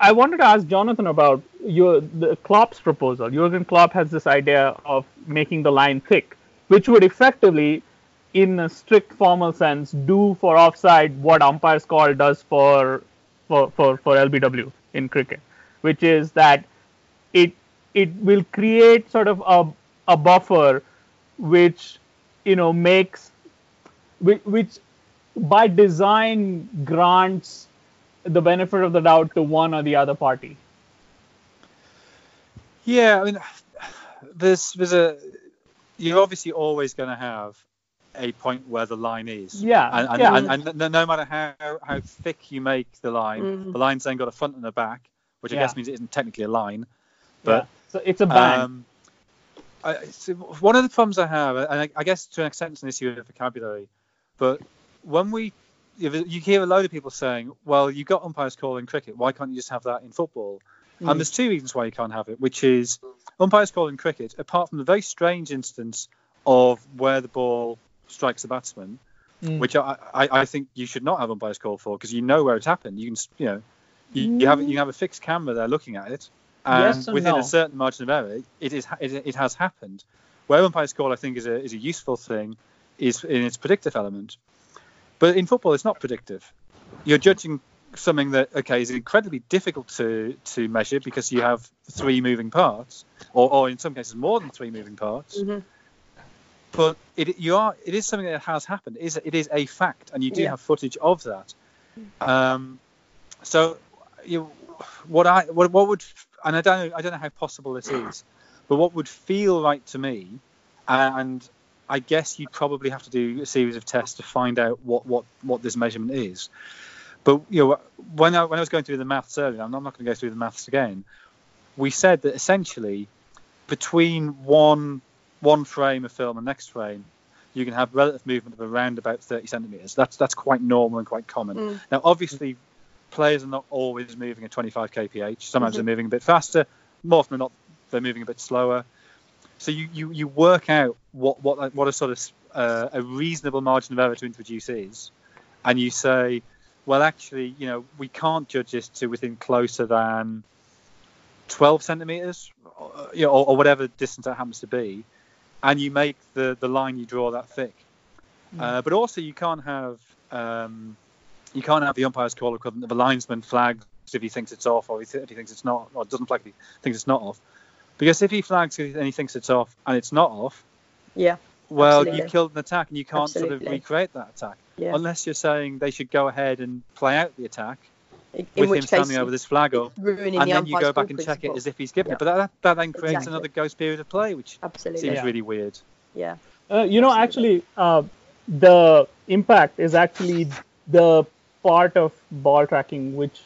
I wanted to ask Jonathan about the Klopp's proposal. Jurgen Klopp has this idea of making the line thick, which would effectively, in a strict formal sense, do for offside what umpire's call does for LBW in cricket, which is that it will create sort of a buffer, which, you know, makes, which by design grants the benefit of the doubt to one or the other party. Yeah, I mean, you're obviously always going to have a point where the line is. Yeah. And no matter how thick you make the line, the line's then got a front and a back, which I guess means it isn't technically a line, but so it's a band. So one of the problems I have, and I guess to an extent it's an issue of vocabulary, but when you hear a load of people saying, well, you've got umpires calling cricket, why can't you just have that in football? And there's two reasons why you can't have it, which is umpires calling cricket, apart from the very strange instance of where the ball strikes the batsman, which I think you should not have umpires call for, because you know where it happened. You can, you know, you have a fixed camera there looking at it. and yes within no? a certain margin of error, it has happened. Where umpire's call, I think, is a useful thing, is in its predictive element. But in football, it's not predictive. You're judging something that, okay, is incredibly difficult to measure because you have three moving parts, or in some cases more than three moving parts. Mm-hmm. But it is something that has happened. It is a fact, and you do have footage of that. I don't know how possible this is, but what would feel right to me, and I guess you'd probably have to do a series of tests to find out what this measurement is. But when I was going through the maths earlier, I'm not going to go through the maths again. We said that essentially between one frame of film and next frame, you can have relative movement of around about 30 centimetres. That's quite normal and quite common. Mm. Now, obviously, players are not always moving at 25 kph. Sometimes they're moving a bit faster. More often than not, they're moving a bit slower. So you work out what a sort of a reasonable margin of error to introduce is, and you say, well, actually, we can't judge this to within closer than 12 centimetres, or whatever distance that happens to be. And you make the line you draw that thick, but also you can't have the umpire's call equivalent of a linesman flags if he thinks it's off, or if he thinks it's not, or doesn't flag if he thinks it's not off, because if he flags and he thinks it's off and it's not off, you killed an attack, and you can't sort of recreate that attack unless you're saying they should go ahead and play out the attack. With him standing over this flag up, and then you go back and check it as if he's given it. But that then creates another ghost period of play, which seems really weird. Yeah. The impact is actually the part of ball tracking which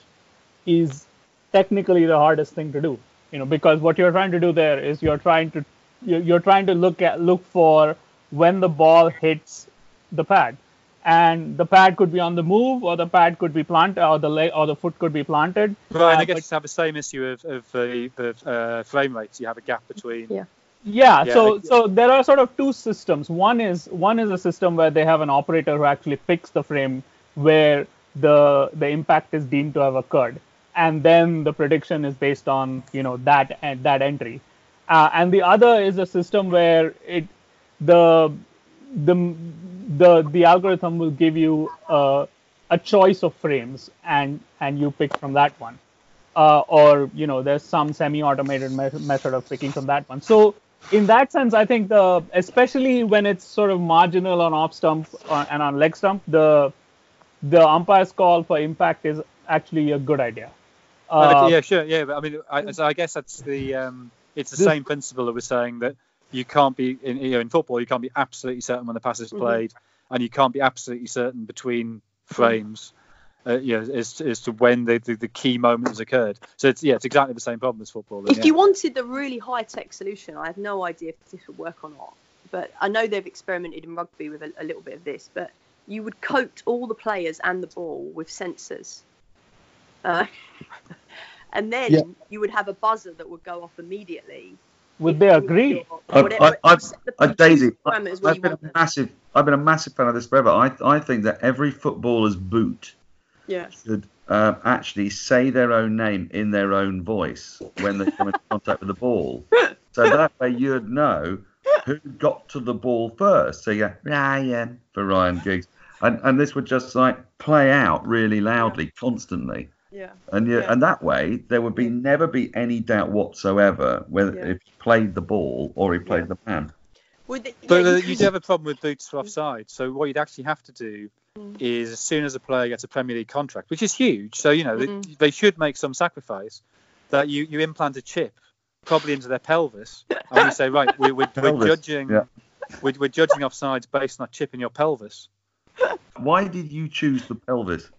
is technically the hardest thing to do. Because what you're trying to do there is you're trying to look for when the ball hits the pad. And the pad could be on the move, or the pad could be planted, or the leg, or the foot could be planted. Right, I guess you have the same issue of frame rates. You have a gap between. So there are sort of two systems. One is a system where they have an operator who actually picks the frame where the impact is deemed to have occurred, and then the prediction is based on that entry. And the other is a system where the algorithm will give you a choice of frames, and you pick from that one, or there's some semi-automated method of picking from that one. So in that sense, I think especially when it's sort of marginal on off stump and on leg stump, the umpire's call for impact is actually a good idea. But I guess that's it's the same principle that we're saying that. You can't be in football. You can't be absolutely certain when the pass is played, and you can't be absolutely certain between frames, as to when the key moment has occurred. So it's exactly the same problem as football. If you wanted the really high tech solution, I have no idea if this would work or not. But I know they've experimented in rugby with a little bit of this. But you would coat all the players and the ball with sensors, and then you would have a buzzer that would go off immediately. Would they agree? Daisy, I've been a massive fan of this forever. I think that every footballer's boot should actually say their own name in their own voice when they come into contact with the ball. So that way you'd know who got to the ball first. So you go, Ryan, for Ryan Giggs. And this would just play out really loudly, constantly. Yeah. And that way there would never be any doubt whatsoever whether if he played the ball or he played the man. You'd have a problem with boots for offside. So what you'd actually have to do is, as soon as a player gets a Premier League contract, which is huge, so they should make some sacrifice, that you implant a chip probably into their pelvis, and we say, right, we're judging offsides based on a chip in your pelvis. Why did you choose the pelvis?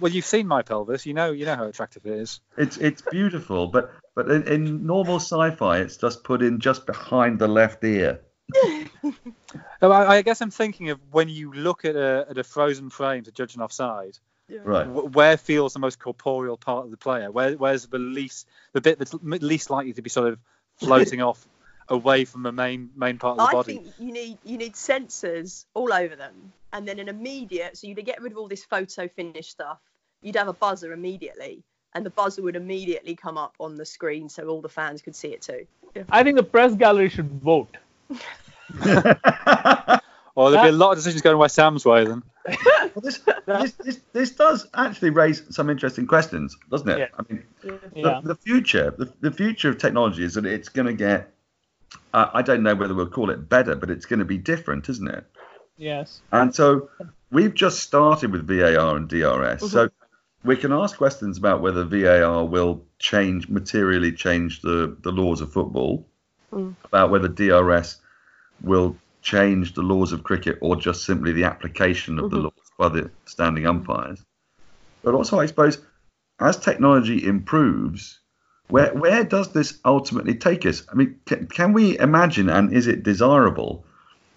Well, you've seen my pelvis. You know how attractive it is. It's beautiful, but in normal sci-fi, it's just put in just behind the left ear. So I guess I'm thinking of when you look at a frozen frame to judge an offside. Yeah. Right. Where feels the most corporeal part of the player? Where's the bit that's least likely to be sort of floating off away from the main part of the body? I think you need sensors all over them, and then you'd get rid of all this photo finish stuff. You'd have a buzzer immediately, and the buzzer would immediately come up on the screen so all the fans could see it too. Yeah. I think the press gallery should vote. Well, there'll be a lot of decisions going West Ham's way then. Well, this does actually raise some interesting questions, doesn't it? Yeah. I mean, yeah. The future of technology is that it's going to get, I don't know whether we'll call it better, but it's going to be different, isn't it? Yes. And so we've just started with VAR and DRS. Mm-hmm. So we can ask questions about whether VAR will materially change the laws of football, about whether DRS will change the laws of cricket or just simply the application of the laws by the standing umpires. But also, I suppose, as technology improves, where does this ultimately take us? I mean, can we imagine, and is it desirable,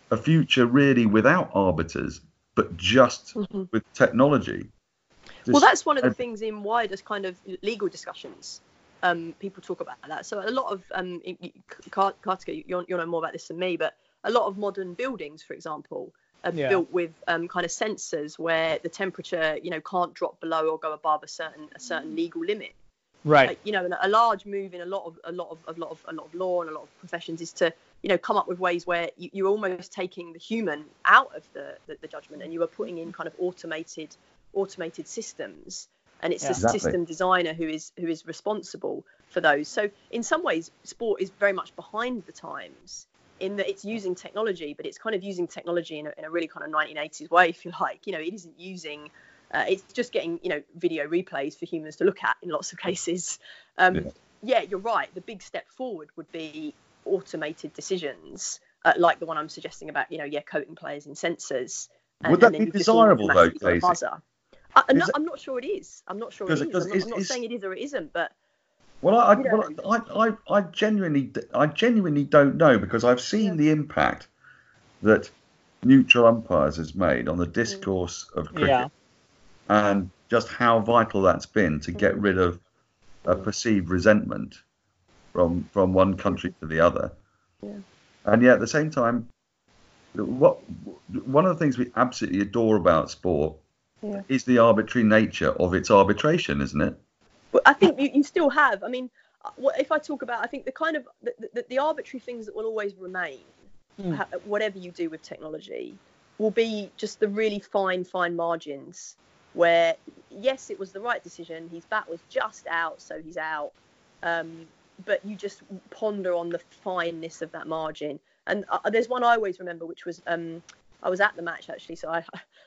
a future really without arbiters, but just with technology? Well, that's one of the things in wider kind of legal discussions. People talk about that. So a lot of, Kartika, you'll know more about this than me, but a lot of modern buildings, for example, are built with kind of sensors where the temperature, can't drop below or go above a certain legal limit. Right. And a large move in a lot of law and a lot of professions is to come up with ways where you're almost taking the human out of the judgment, and you are putting in kind of automated systems. And it's the system designer who is responsible for those. So in some ways, sport is very much behind the times in that it's using technology, but it's kind of using technology in a really kind of 1980s way, if you like. It isn't using, it's just getting, video replays for humans to look at in lots of cases. You're right. The big step forward would be automated decisions, like the one I'm suggesting about, coating players in sensors. Would that be desirable, though, Daisy? I'm not sure it is. I'm not saying it is or it isn't, but... Well, I genuinely don't know, because I've seen the impact that neutral umpires has made on the discourse of cricket, and just how vital that's been to get rid of a perceived resentment from one country to the other. Yeah. And yet, at the same time, one of the things we absolutely adore about sport is the arbitrary nature of its arbitration, isn't it? Well, I think you still have. I mean, if I talk about, I think the kind of the arbitrary things that will always remain, whatever you do with technology, will be just the really fine margins where, yes, it was the right decision. His bat was just out, so he's out. But you just ponder on the fineness of that margin. And there's one I always remember, which was I was at the match, actually, so I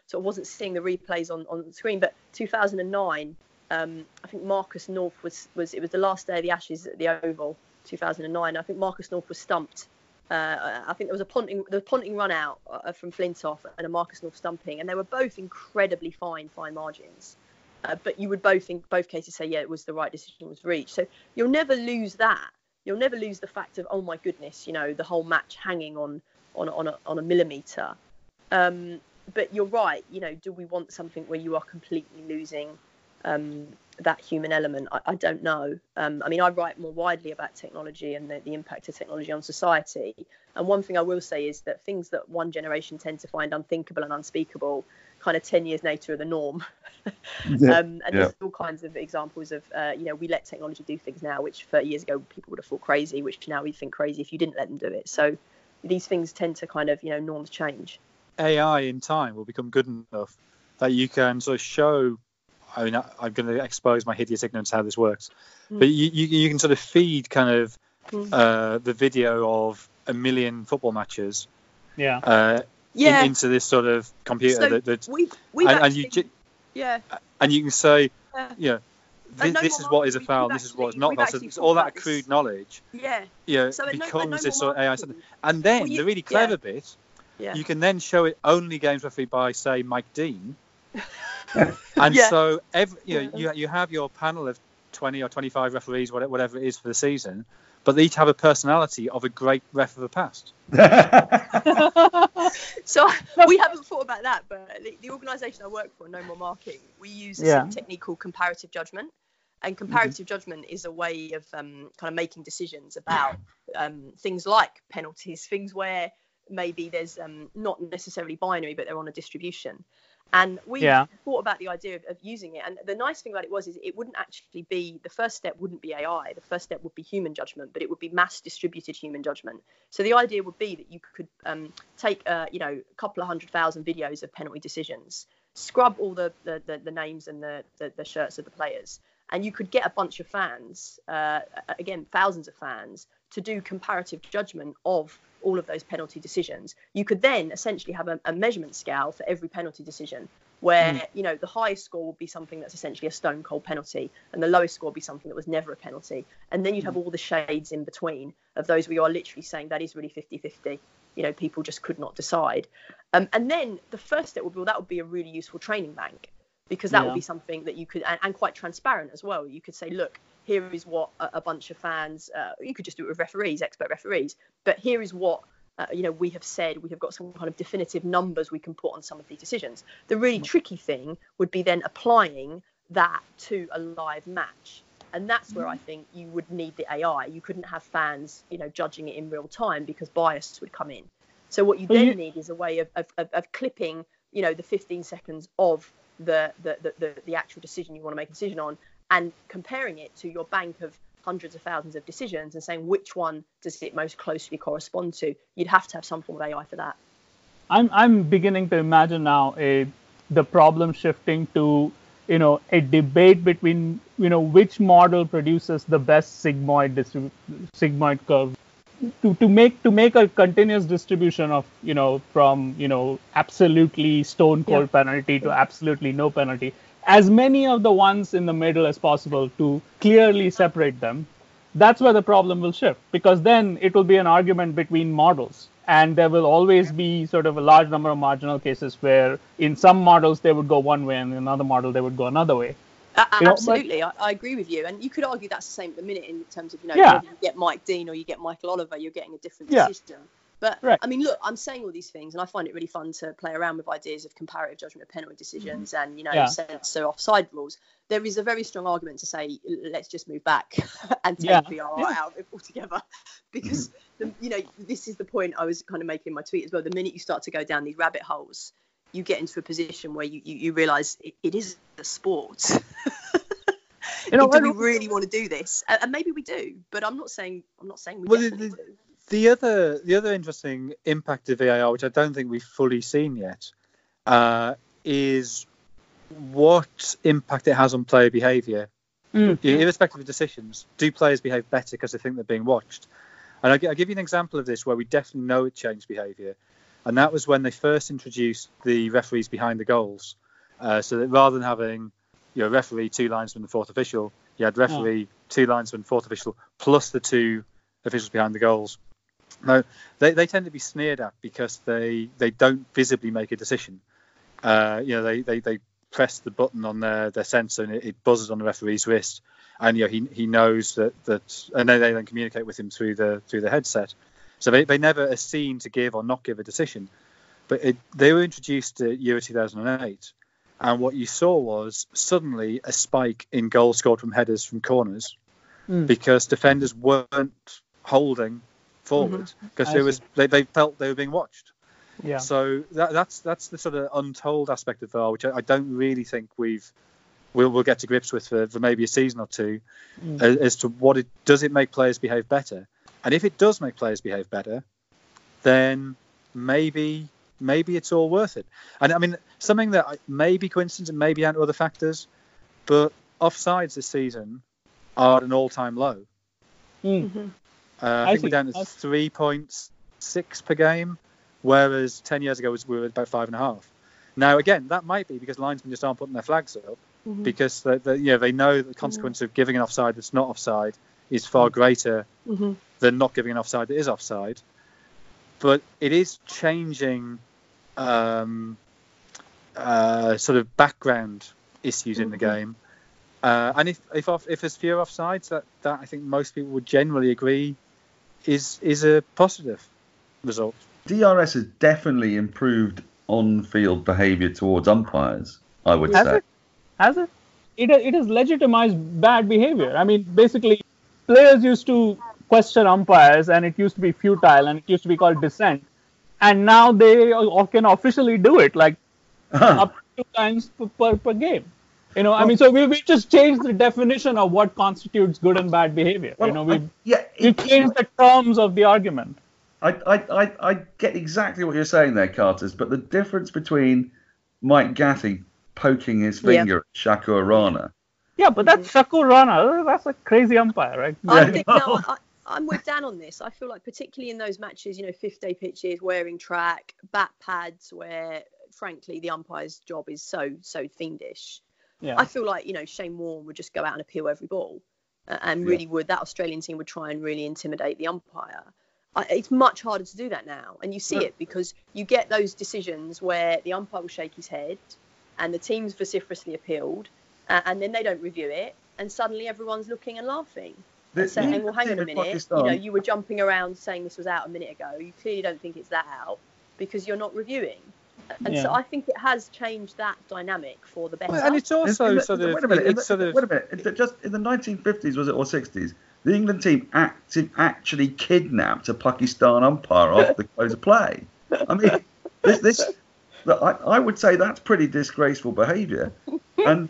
sort of wasn't seeing the replays on the screen. But 2009. I think Marcus North was the last day of the Ashes at the Oval, 2009. I think Marcus North was stumped. I think there was a Ponting run out from Flintoff and a Marcus North stumping, and they were both incredibly fine margins. But you would both in both cases say, it was the right decision was reached. So you'll never lose that. You'll never lose the fact of, oh my goodness, the whole match hanging on a millimetre. But you're right. Do we want something where you are completely losing that human element? I don't know. I write more widely about technology and the impact of technology on society, and one thing I will say is that things that one generation tend to find unthinkable and unspeakable kind of 10 years later are the norm. There's all kinds of examples of we let technology do things now which 30 years ago people would have thought crazy, which now we think crazy if you didn't let them do it. So these things tend to kind of norms change. AI in time will become good enough that you can sort of show, I'm going to expose my hideous ignorance how this works, but you can sort of feed kind of the video of 1 million football matches, into this sort of computer. So that we and you can say, this is what is a foul, this is what is not. So all that crude knowledge, so becomes this sort of AI. And then the really clever bit, you can then show it only games refereed by, say, Mike Dean. And so you have your panel of 20 or 25 referees, whatever it is for the season, but they each have a personality of a great ref of the past. So we haven't thought about that, but the organisation I work for, No More Marking, we use a technique called comparative judgment. And comparative judgment is a way of kind of making decisions about things like penalties, things where maybe there's not necessarily binary, but they're on a distribution. And we thought about the idea of using it. And the nice thing about it was, is it wouldn't actually be, the first step wouldn't be AI. The first step would be human judgment, but it would be mass distributed human judgment. So the idea would be that you could take, a couple of 100,000 videos of penalty decisions, scrub all the names and the shirts of the players. And you could get a bunch of fans, again, thousands of fans, to do comparative judgment of all of those penalty decisions. You could then essentially have a measurement scale for every penalty decision where, the highest score would be something that's essentially a stone cold penalty, and the lowest score would be something that was never a penalty. And then you'd have all the shades in between of those where you are literally saying that is really 50-50. People just could not decide. And then the first step would be, well, that would be a really useful training bank, because that would be something that you could, and quite transparent as well. You could say, look, here is what a bunch of fans, you could just do it with referees, expert referees, but here is what, we have said, we have got some kind of definitive numbers we can put on some of these decisions. The really tricky thing would be then applying that to a live match. And that's where I think you would need the AI. You couldn't have fans, judging it in real time, because bias would come in. So what you then need is a way of clipping, the 15 seconds of the actual decision you want to make a decision on, and comparing it to your bank of hundreds of thousands of decisions and saying which one does it most closely correspond to. You'd have to have some form of AI for that. I'm beginning to imagine now the problem shifting to a debate between which model produces the best sigmoid curve to make a continuous distribution of from absolutely stone cold penalty to absolutely no penalty, as many of the ones in the middle as possible to clearly separate them. That's where the problem will shift, because then it will be an argument between models, and there will always be sort of a large number of marginal cases where in some models they would go one way and in another model they would go another way. Absolutely, I agree with you. And you could argue that's the same at the minute in terms of, whether you get Mike Dean or you get Michael Oliver, you're getting a different decision. But, I mean, look, I'm saying all these things, and I find it really fun to play around with ideas of comparative judgment of penalty decisions and, sensor offside rules. There is a very strong argument to say, let's just move back and take VAR out altogether, because, this is the point I was kind of making in my tweet as well. The minute you start to go down these rabbit holes, you get into a position where you realise it is a sport. Do we really want to do this? And maybe we do, but I'm not saying we definitely do. The other interesting impact of VAR, which I don't think we've fully seen yet, is what impact it has on player behaviour. Irrespective of decisions, do players behave better because they think they're being watched? And I'll give you an example of this where we definitely know it changed behaviour. And that was when they first introduced the referees behind the goals. So that rather than having referee, two linesmen, and fourth official, you had referee, two linesmen, fourth official, plus the two officials behind the goals. Now, they tend to be sneered at because they don't visibly make a decision. They press the button on their sensor and it buzzes on the referee's wrist. And he knows that, and they then communicate with him through the headset. So they never are seen to give or not give a decision. But they were introduced to year 2008. And what you saw was suddenly a spike in goals scored from headers from corners because defenders weren't holding forward because they felt they were being watched. Yeah. So that's the sort of untold aspect of VAR, which I don't really think we'll get to grips with for maybe a season or two, as to what does it make players behave better. And if it does make players behave better, then maybe it's all worth it. And I mean, something that may be coincidence and maybe down to other factors, but offsides this season are at an all-time low. I think we're down to 3.6 per game, whereas 10 years ago we were about 5.5. Now, again, that might be because linesmen just aren't putting their flags up because they know the consequence of giving an offside that's not offside is far greater than not giving an offside that is offside. But it is changing sort of background issues in the game. And if there's fewer offsides, that I think most people would generally agree is a positive result. DRS has definitely improved on-field behaviour towards umpires, I would say. Has it? It has legitimized bad behaviour. I mean, basically, players used to question umpires, and it used to be futile, and it used to be called dissent. And now they can officially do it. Like, two times per game. You know, I mean, so we just changed the definition of what constitutes good and bad behavior. Well, you know, we changed the terms of the argument. I get exactly what you're saying there, Carters, but the difference between Mike Gatti poking his finger at Shakur Rana. Yeah, but that's Shakur Rana. That's a crazy umpire, right? I think, no, I'm with Dan on this. I feel like particularly in those matches, you know, fifth-day pitches, wearing track, bat pads, where, frankly, the umpire's job is so fiendish. Yeah. I feel like, you know, Shane Warne would just go out and appeal every ball and really would. That Australian team would try and really intimidate the umpire. It's much harder to do that now. And you see it because you get those decisions where the umpire will shake his head and the team's vociferously appealed and then they don't review it. And suddenly everyone's looking and laughing and saying, well, hang on a minute. Pakistan. You know, you were jumping around saying this was out a minute ago. You clearly don't think it's that out because you're not reviewing. And so I think it has changed that dynamic for the better. Well, and it's also Wait a minute. Just in the 1950s, was it, or 60s, the England team actually kidnapped a Pakistan umpire after the close of play. I mean, I would say that's pretty disgraceful behaviour. And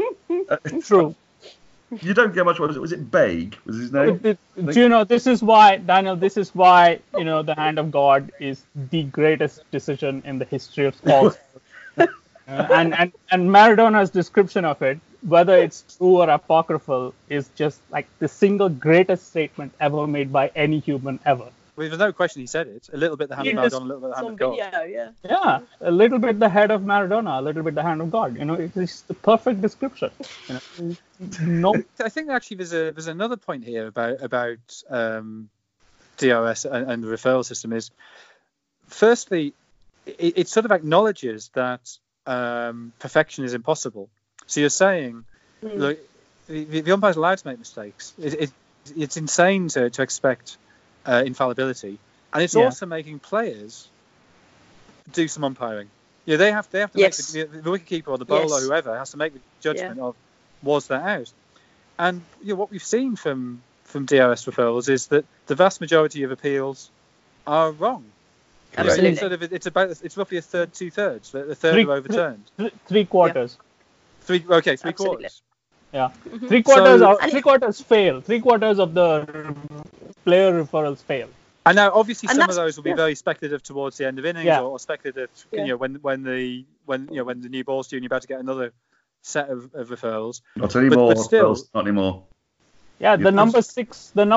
true. You don't get much. Was it Baig? Was his name? Do you know, this is why, Daniel, you know, the hand of God is the greatest decision in the history of sports. and Maradona's description of it, whether it's true or apocryphal, is just like the single greatest statement ever made by any human ever. Well, there's no question he said it. A little bit the hand of Maradona, a little bit the hand of God. Yeah, a little bit the head of Maradona, a little bit the hand of God. You know, it's the perfect description. You know? No, I think actually there's another point here about DRS and the referral system is, firstly, it sort of acknowledges that perfection is impossible. So you're saying, look, the umpire's allowed to make mistakes. It's insane to expect infallibility, and it's also making players do some umpiring. Yeah, they have to make the wicketkeeper or the bowler or whoever has to make the judgment of was that out. And you know, what we've seen from DRS referrals is that the vast majority of appeals are wrong. Absolutely, you know, it's roughly a third, two thirds. The third are overturned. Three quarters. Yeah. Three Absolutely. Quarters. Yeah, mm-hmm. Three quarters fail. Three quarters of the player referrals fail. And now, obviously, some of those will be very speculative towards the end of innings, or speculative, you know, when the new ball's due, and you're about to get another set of referrals. Not anymore. But still, not anymore. Yeah, the number six and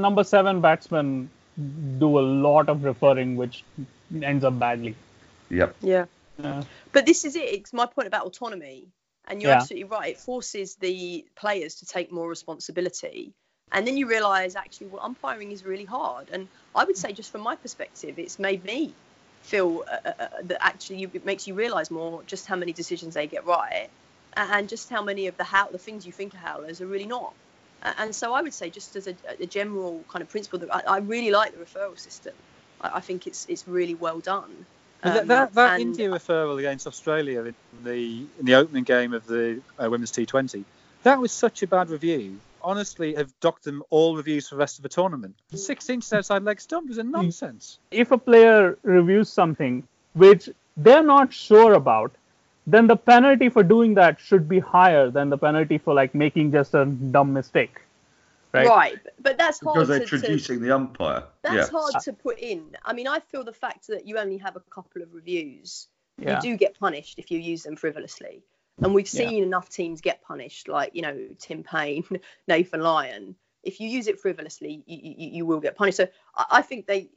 number seven batsmen do a lot of referring, which ends up badly. Yep. Yeah. But this is it. It's my point about autonomy, and you're absolutely right. It forces the players to take more responsibility. And then you realise, actually, well, umpiring is really hard. And I would say, just from my perspective, it's made me feel that actually it makes you realise more just how many decisions they get right and just how many of the things you think are howlers are really not. And so I would say, just as a general kind of principle, that I really like the referral system. I think it's really well done. That India referral against Australia in the opening game of the Women's T20, that was such a bad review. Honestly, have docked them all reviews for the rest of the tournament. 16 outside leg stump is a nonsense. If a player reviews something which they're not sure about, then the penalty for doing that should be higher than the penalty for like making just a dumb mistake. Right, but that's hard because they're traducing the umpire. That's hard to put in. I mean, I feel the fact that you only have a couple of reviews, you do get punished if you use them frivolously. And we've seen enough teams get punished, like, you know, Tim Payne, Nathan Lyon. If you use it frivolously, you will get punished. So I think they,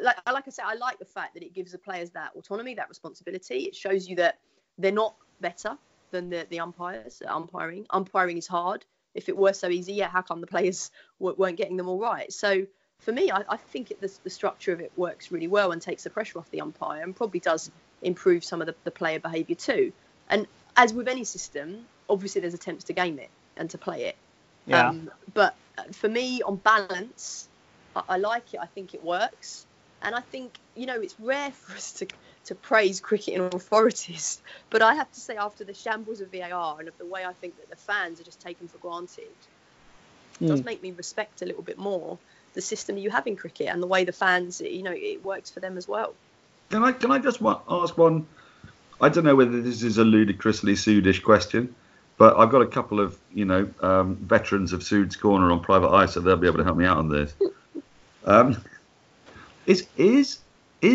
like I said, I like the fact that it gives the players that autonomy, that responsibility. It shows you that they're not better than the umpires umpiring. Umpiring is hard. If it were so easy, how come the players weren't getting them all right? So for me, I think the structure of it works really well and takes the pressure off the umpire and probably does improve some of the player behaviour too. And as with any system, obviously there's attempts to game it and to play it. Yeah. But for me, on balance, I like it. I think it works. And I think, you know, it's rare for us to praise cricketing authorities. But I have to say, after the shambles of VAR and of the way I think that the fans are just taken for granted, it does make me respect a little bit more the system you have in cricket and the way the fans, you know, it works for them as well. Can I just ask one I don't know whether this is a ludicrously Soodish question, but I've got a couple of, veterans of Sood's Corner on Private Eye, so they'll be able to help me out on this. Is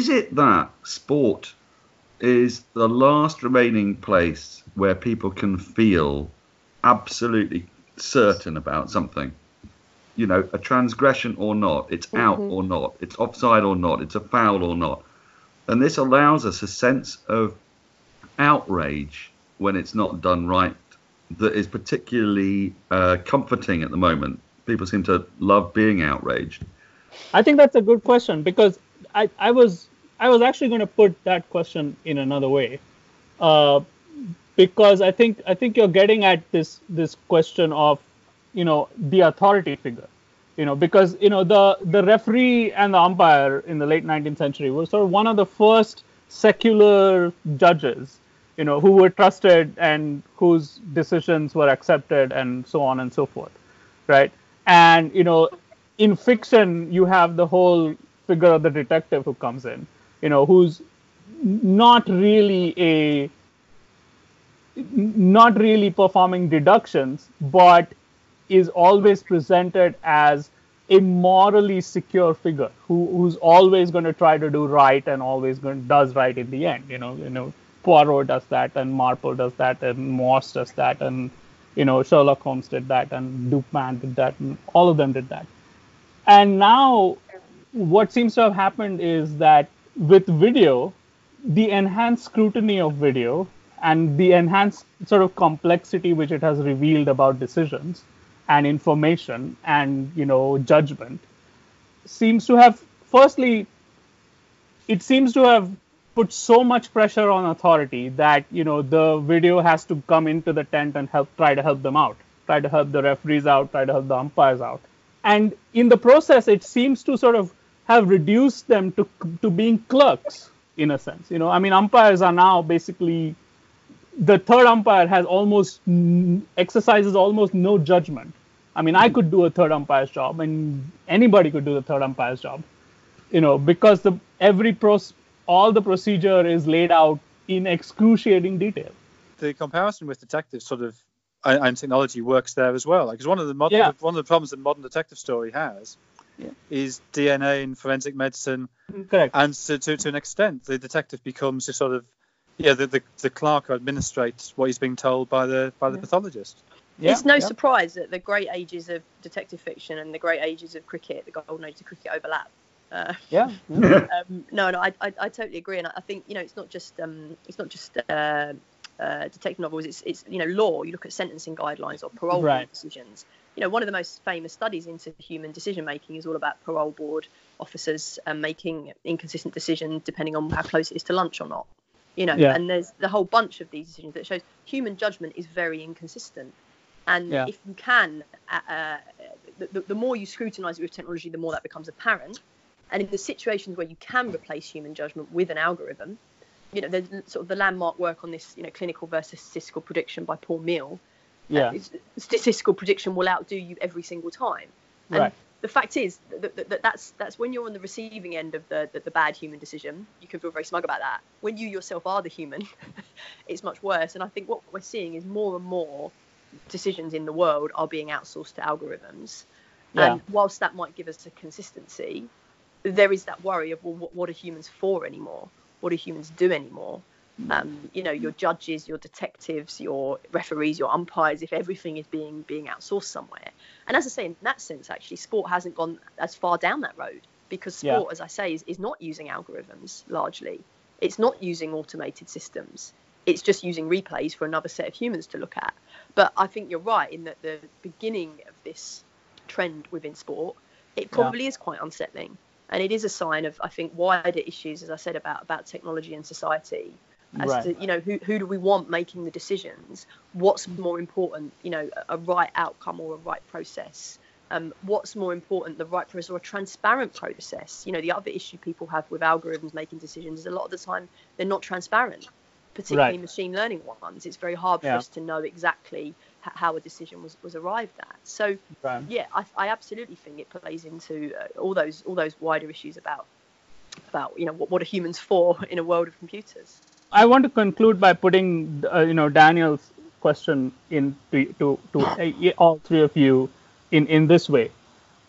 it that sport is the last remaining place where people can feel absolutely certain about something? You know, a transgression or not, it's out or not, it's offside or not, it's a foul or not. And this allows us a sense of outrage when it's not done right that is particularly comforting at the moment. People seem to love being outraged. I think that's a good question, because I was actually going to put that question in another way, because I think you're getting at this question of, the authority figure, because, the referee and the umpire in the late 19th century were sort of one of the first secular judges, who were trusted and whose decisions were accepted and so on and so forth, right? And, in fiction, you have the whole figure of the detective who comes in, who's not really performing deductions, but is always presented as a morally secure figure who's always going to try to do right and always does right in the end. Poirot does that, and Marple does that, and Morse does that, and Sherlock Holmes did that, and Dupin did that, and all of them did that. And now what seems to have happened is that with video, the enhanced scrutiny of video and the enhanced sort of complexity which it has revealed about decisions and information and, judgment seems to have, firstly, it seems to have put so much pressure on authority that, the video has to come into the tent and try to help them out, try to help the referees out, try to help the umpires out. And in the process, it seems to sort of have reduced them to being clerks, in a sense. Umpires are now basically, the third umpire exercises almost no judgment. I could do a third umpire's job, and anybody could do the third umpire's job, because all the procedure is laid out in excruciating detail. The comparison with detectives sort of and technology works there as well. Because one of the problems that modern detective story has is DNA and forensic medicine. Correct. And to an extent, the detective becomes a sort of the clerk who administrates what he's being told by the pathologist. Yeah. It's no surprise that the great ages of detective fiction and the great ages of cricket, the golden age of cricket, overlap. I totally agree, and I think it's not just detective novels. It's law. You look at sentencing guidelines or parole board decisions. One of the most famous studies into human decision making is all about parole board officers making inconsistent decisions depending on how close it is to lunch or not. And there's the whole bunch of these decisions that shows human judgment is very inconsistent. And if you can, the more you scrutinise it with technology, the more that becomes apparent. And in the situations where you can replace human judgment with an algorithm, there's sort of the landmark work on this, clinical versus statistical prediction by Paul Mill. Statistical prediction will outdo you every single time. And the fact is that's when you're on the receiving end of the bad human decision, you can feel very smug about that. When you yourself are the human, it's much worse. And I think what we're seeing is more and more decisions in the world are being outsourced to algorithms. And whilst that might give us a consistency, there is that worry of, well, what are humans for anymore? What do humans do anymore? Your judges, your detectives, your referees, your umpires, if everything is being outsourced somewhere. And as I say, in that sense, actually, sport hasn't gone as far down that road, because sport, as I say, is not using algorithms largely. It's not using automated systems. It's just using replays for another set of humans to look at. But I think you're right in that the beginning of this trend within sport, it probably is quite unsettling. And it is a sign of, I think, wider issues, as I said, about technology and society. As to, who do we want making the decisions? What's more important, a right outcome or a right process? What's more important, the right process or a transparent process? The other issue people have with algorithms making decisions is a lot of the time they're not transparent, particularly machine learning ones. It's very hard for us to know exactly how a decision was arrived at. So, I absolutely think it plays into all those wider issues about what are humans for in a world of computers. I want to conclude by putting Daniel's question to all three of you in this way,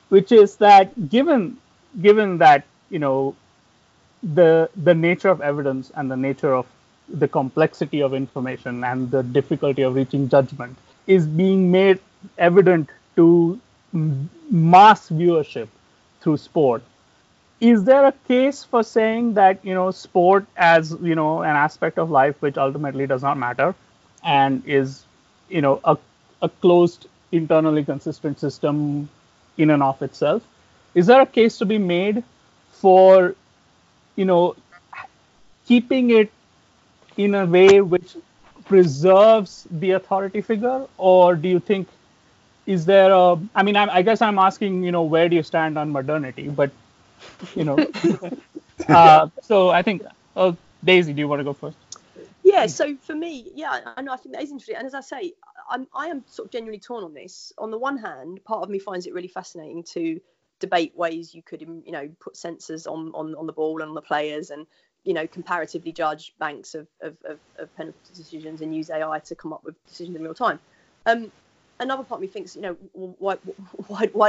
which is that given that the nature of evidence and the nature of the complexity of information and the difficulty of reaching judgment is being made evident to mass viewership through sport, is there a case for saying that sport as an aspect of life which ultimately does not matter and is a closed, internally consistent system in and of itself? Is there a case to be made for keeping it in a way which preserves the authority figure? Or do you think, is there a, I guess I'm asking, where do you stand on modernity? But, so I think, Daisy, do you want to go first? Yeah, so for me, and I think that is interesting. And as I say, I am sort of genuinely torn on this. On the one hand, part of me finds it really fascinating to debate ways you could, put sensors on the ball and on the players and, comparatively judge banks of penalty decisions and use AI to come up with decisions in real time. Another part of me thinks, why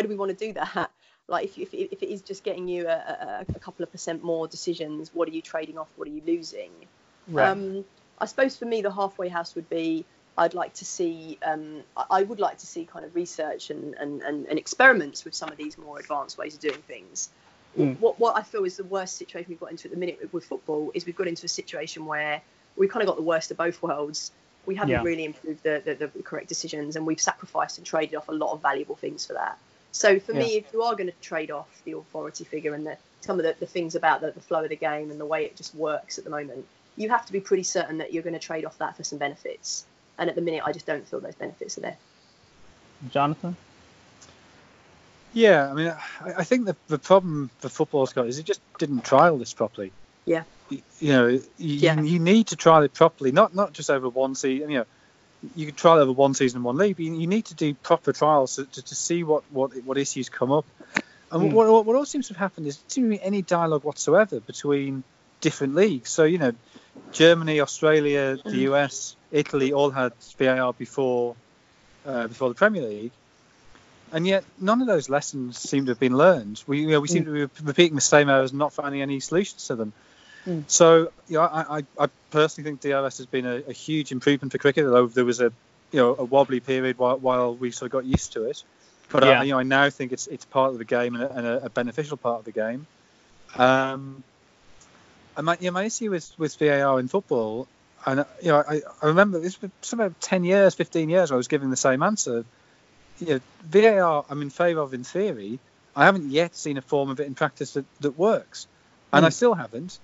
do we want to do that? Like, if it is just getting you a couple of percent more decisions, what are you trading off? What are you losing? Right. I suppose for me, the halfway house would be, I'd like to see, I would like to see kind of research and experiments with some of these more advanced ways of doing things. What I feel is the worst situation we've got into at the minute with football is we've got into a situation where we kind of got the worst of both worlds. We haven't really improved the correct decisions, and we've sacrificed and traded off a lot of valuable things for that. So for me, if you are going to trade off the authority figure and some of the things about the flow of the game and the way it just works at the moment, you have to be pretty certain that you're going to trade off that for some benefits. And at the minute, I just don't feel those benefits are there. Jonathan? Yeah, I think the problem the football's got is it just didn't trial this properly. Yeah. You need to trial it properly, not just over one season. You could trial over one season and one league, but you need to do proper trials to see what issues come up. And what all seems to have happened is there seems to be any dialogue whatsoever between different leagues. So, Germany, Australia, the US, Italy all had VAR before the Premier League. And yet, none of those lessons seem to have been learned. We seem to be repeating the same errors and not finding any solutions to them. So, I personally think DRS has been a huge improvement for cricket, although there was a wobbly period while we sort of got used to it. But I now think it's part of the game and a beneficial part of the game. And my issue with VAR in football, and I remember this was about 10 years, 15 years, I was giving the same answer. VAR I'm in favour of in theory. I haven't yet seen a form of it in practice that works, and I still haven't.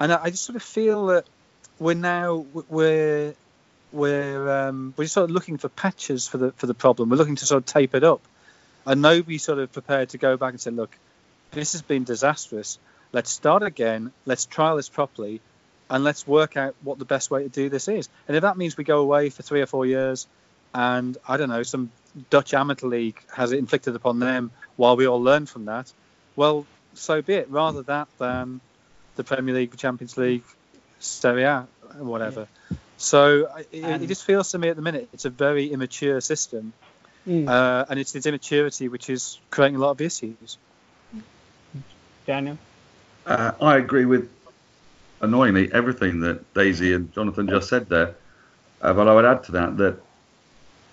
And I just sort of feel that we're just sort of looking for patches for the problem. We're looking to sort of tape it up, and nobody's sort of prepared to go back and say, look, this has been disastrous. Let's start again. Let's trial this properly, and let's work out what the best way to do this is. And if that means we go away for 3 or 4 years, and I don't know, some Dutch amateur league has it inflicted upon them while we all learn from that, well, so be it. Rather that than the Premier League, the Champions League, Serie A, whatever. Yeah. So it just feels to me at the minute it's a very immature system, and it's this immaturity which is creating a lot of issues. Daniel? I agree with, annoyingly, everything that Daisy and Jonathan just said there, but I would add to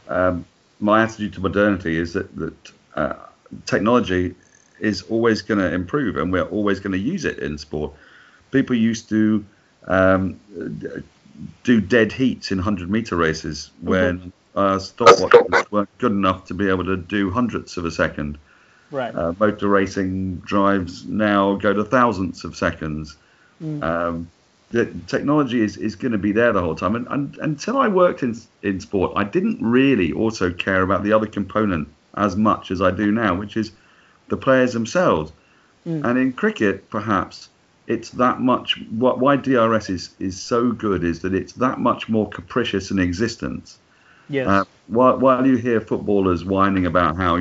that my attitude to modernity is that technology is always going to improve, and we're always going to use it in sport. People used to do dead heats in 100-meter races when stopwatches weren't good enough to be able to do hundredths of a second. Right. Motor racing drives now go to thousandths of seconds. The technology is going to be there the whole time. And until I worked in sport, I didn't really also care about the other component as much as I do now, which is the players themselves. And in cricket, perhaps, it's that much... why DRS is so good is that it's that much more capricious in existence. Yes. While you hear footballers whining about how,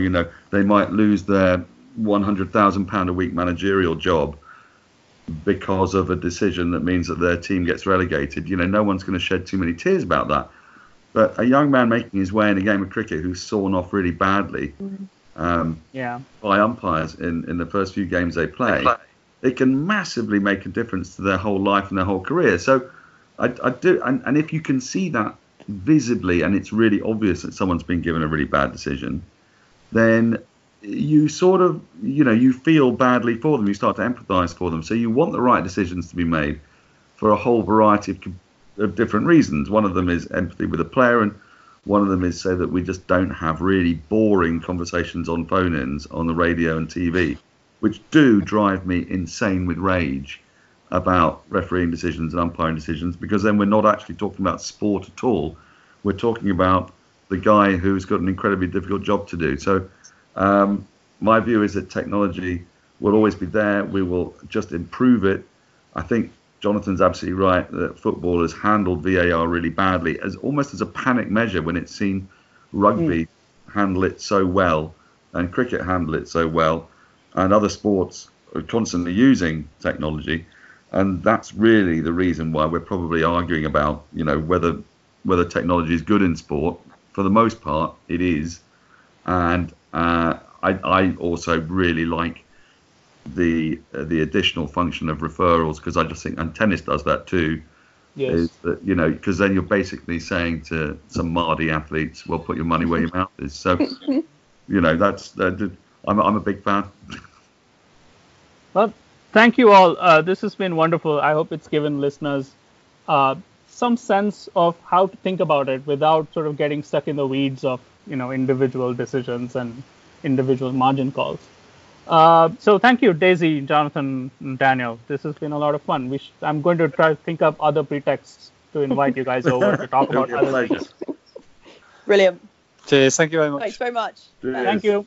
they might lose their £100,000 a week managerial job, because of a decision that means that their team gets relegated. You know, no one's going to shed too many tears about that. But a young man making his way in a game of cricket who's sawn off really badly by umpires in the first few games they play, it can massively make a difference to their whole life and their whole career. So I do, and if you can see that visibly and it's really obvious that someone's been given a really bad decision, then you sort of, you know, you feel badly for them. You start to empathise for them. So you want the right decisions to be made for a whole variety of different reasons. One of them is empathy with a player, and one of them is so that we just don't have really boring conversations on phone-ins, on the radio and TV, which do drive me insane with rage about refereeing decisions and umpiring decisions, because then we're not actually talking about sport at all. We're talking about the guy who's got an incredibly difficult job to do. So my view is that technology will always be there. We will just improve it. I think Jonathan's absolutely right that football has handled VAR really badly, as almost as a panic measure when it's seen rugby handle it so well and cricket handle it so well, and other sports are constantly using technology. And that's really the reason why we're probably arguing about, you know, whether technology is good in sport. For the most part, it is. And I also really like the additional function of referrals, because I just think, and tennis does that too, yes, is that, you know, because then you're basically saying to some Māori athletes, well, put your money where your mouth is. So, you know, that's I'm a big fan. Well, thank you all. This has been wonderful. I hope it's given listeners some sense of how to think about it without sort of getting stuck in the weeds of, you know, individual decisions and individual margin calls. So thank you, Daisy, Jonathan, and Daniel. This has been a lot of fun. I'm going to try to think up other pretexts to invite you guys over to talk about other things. Brilliant. Cheers. Thank you very much. Thanks very much. Cheers. Thank you.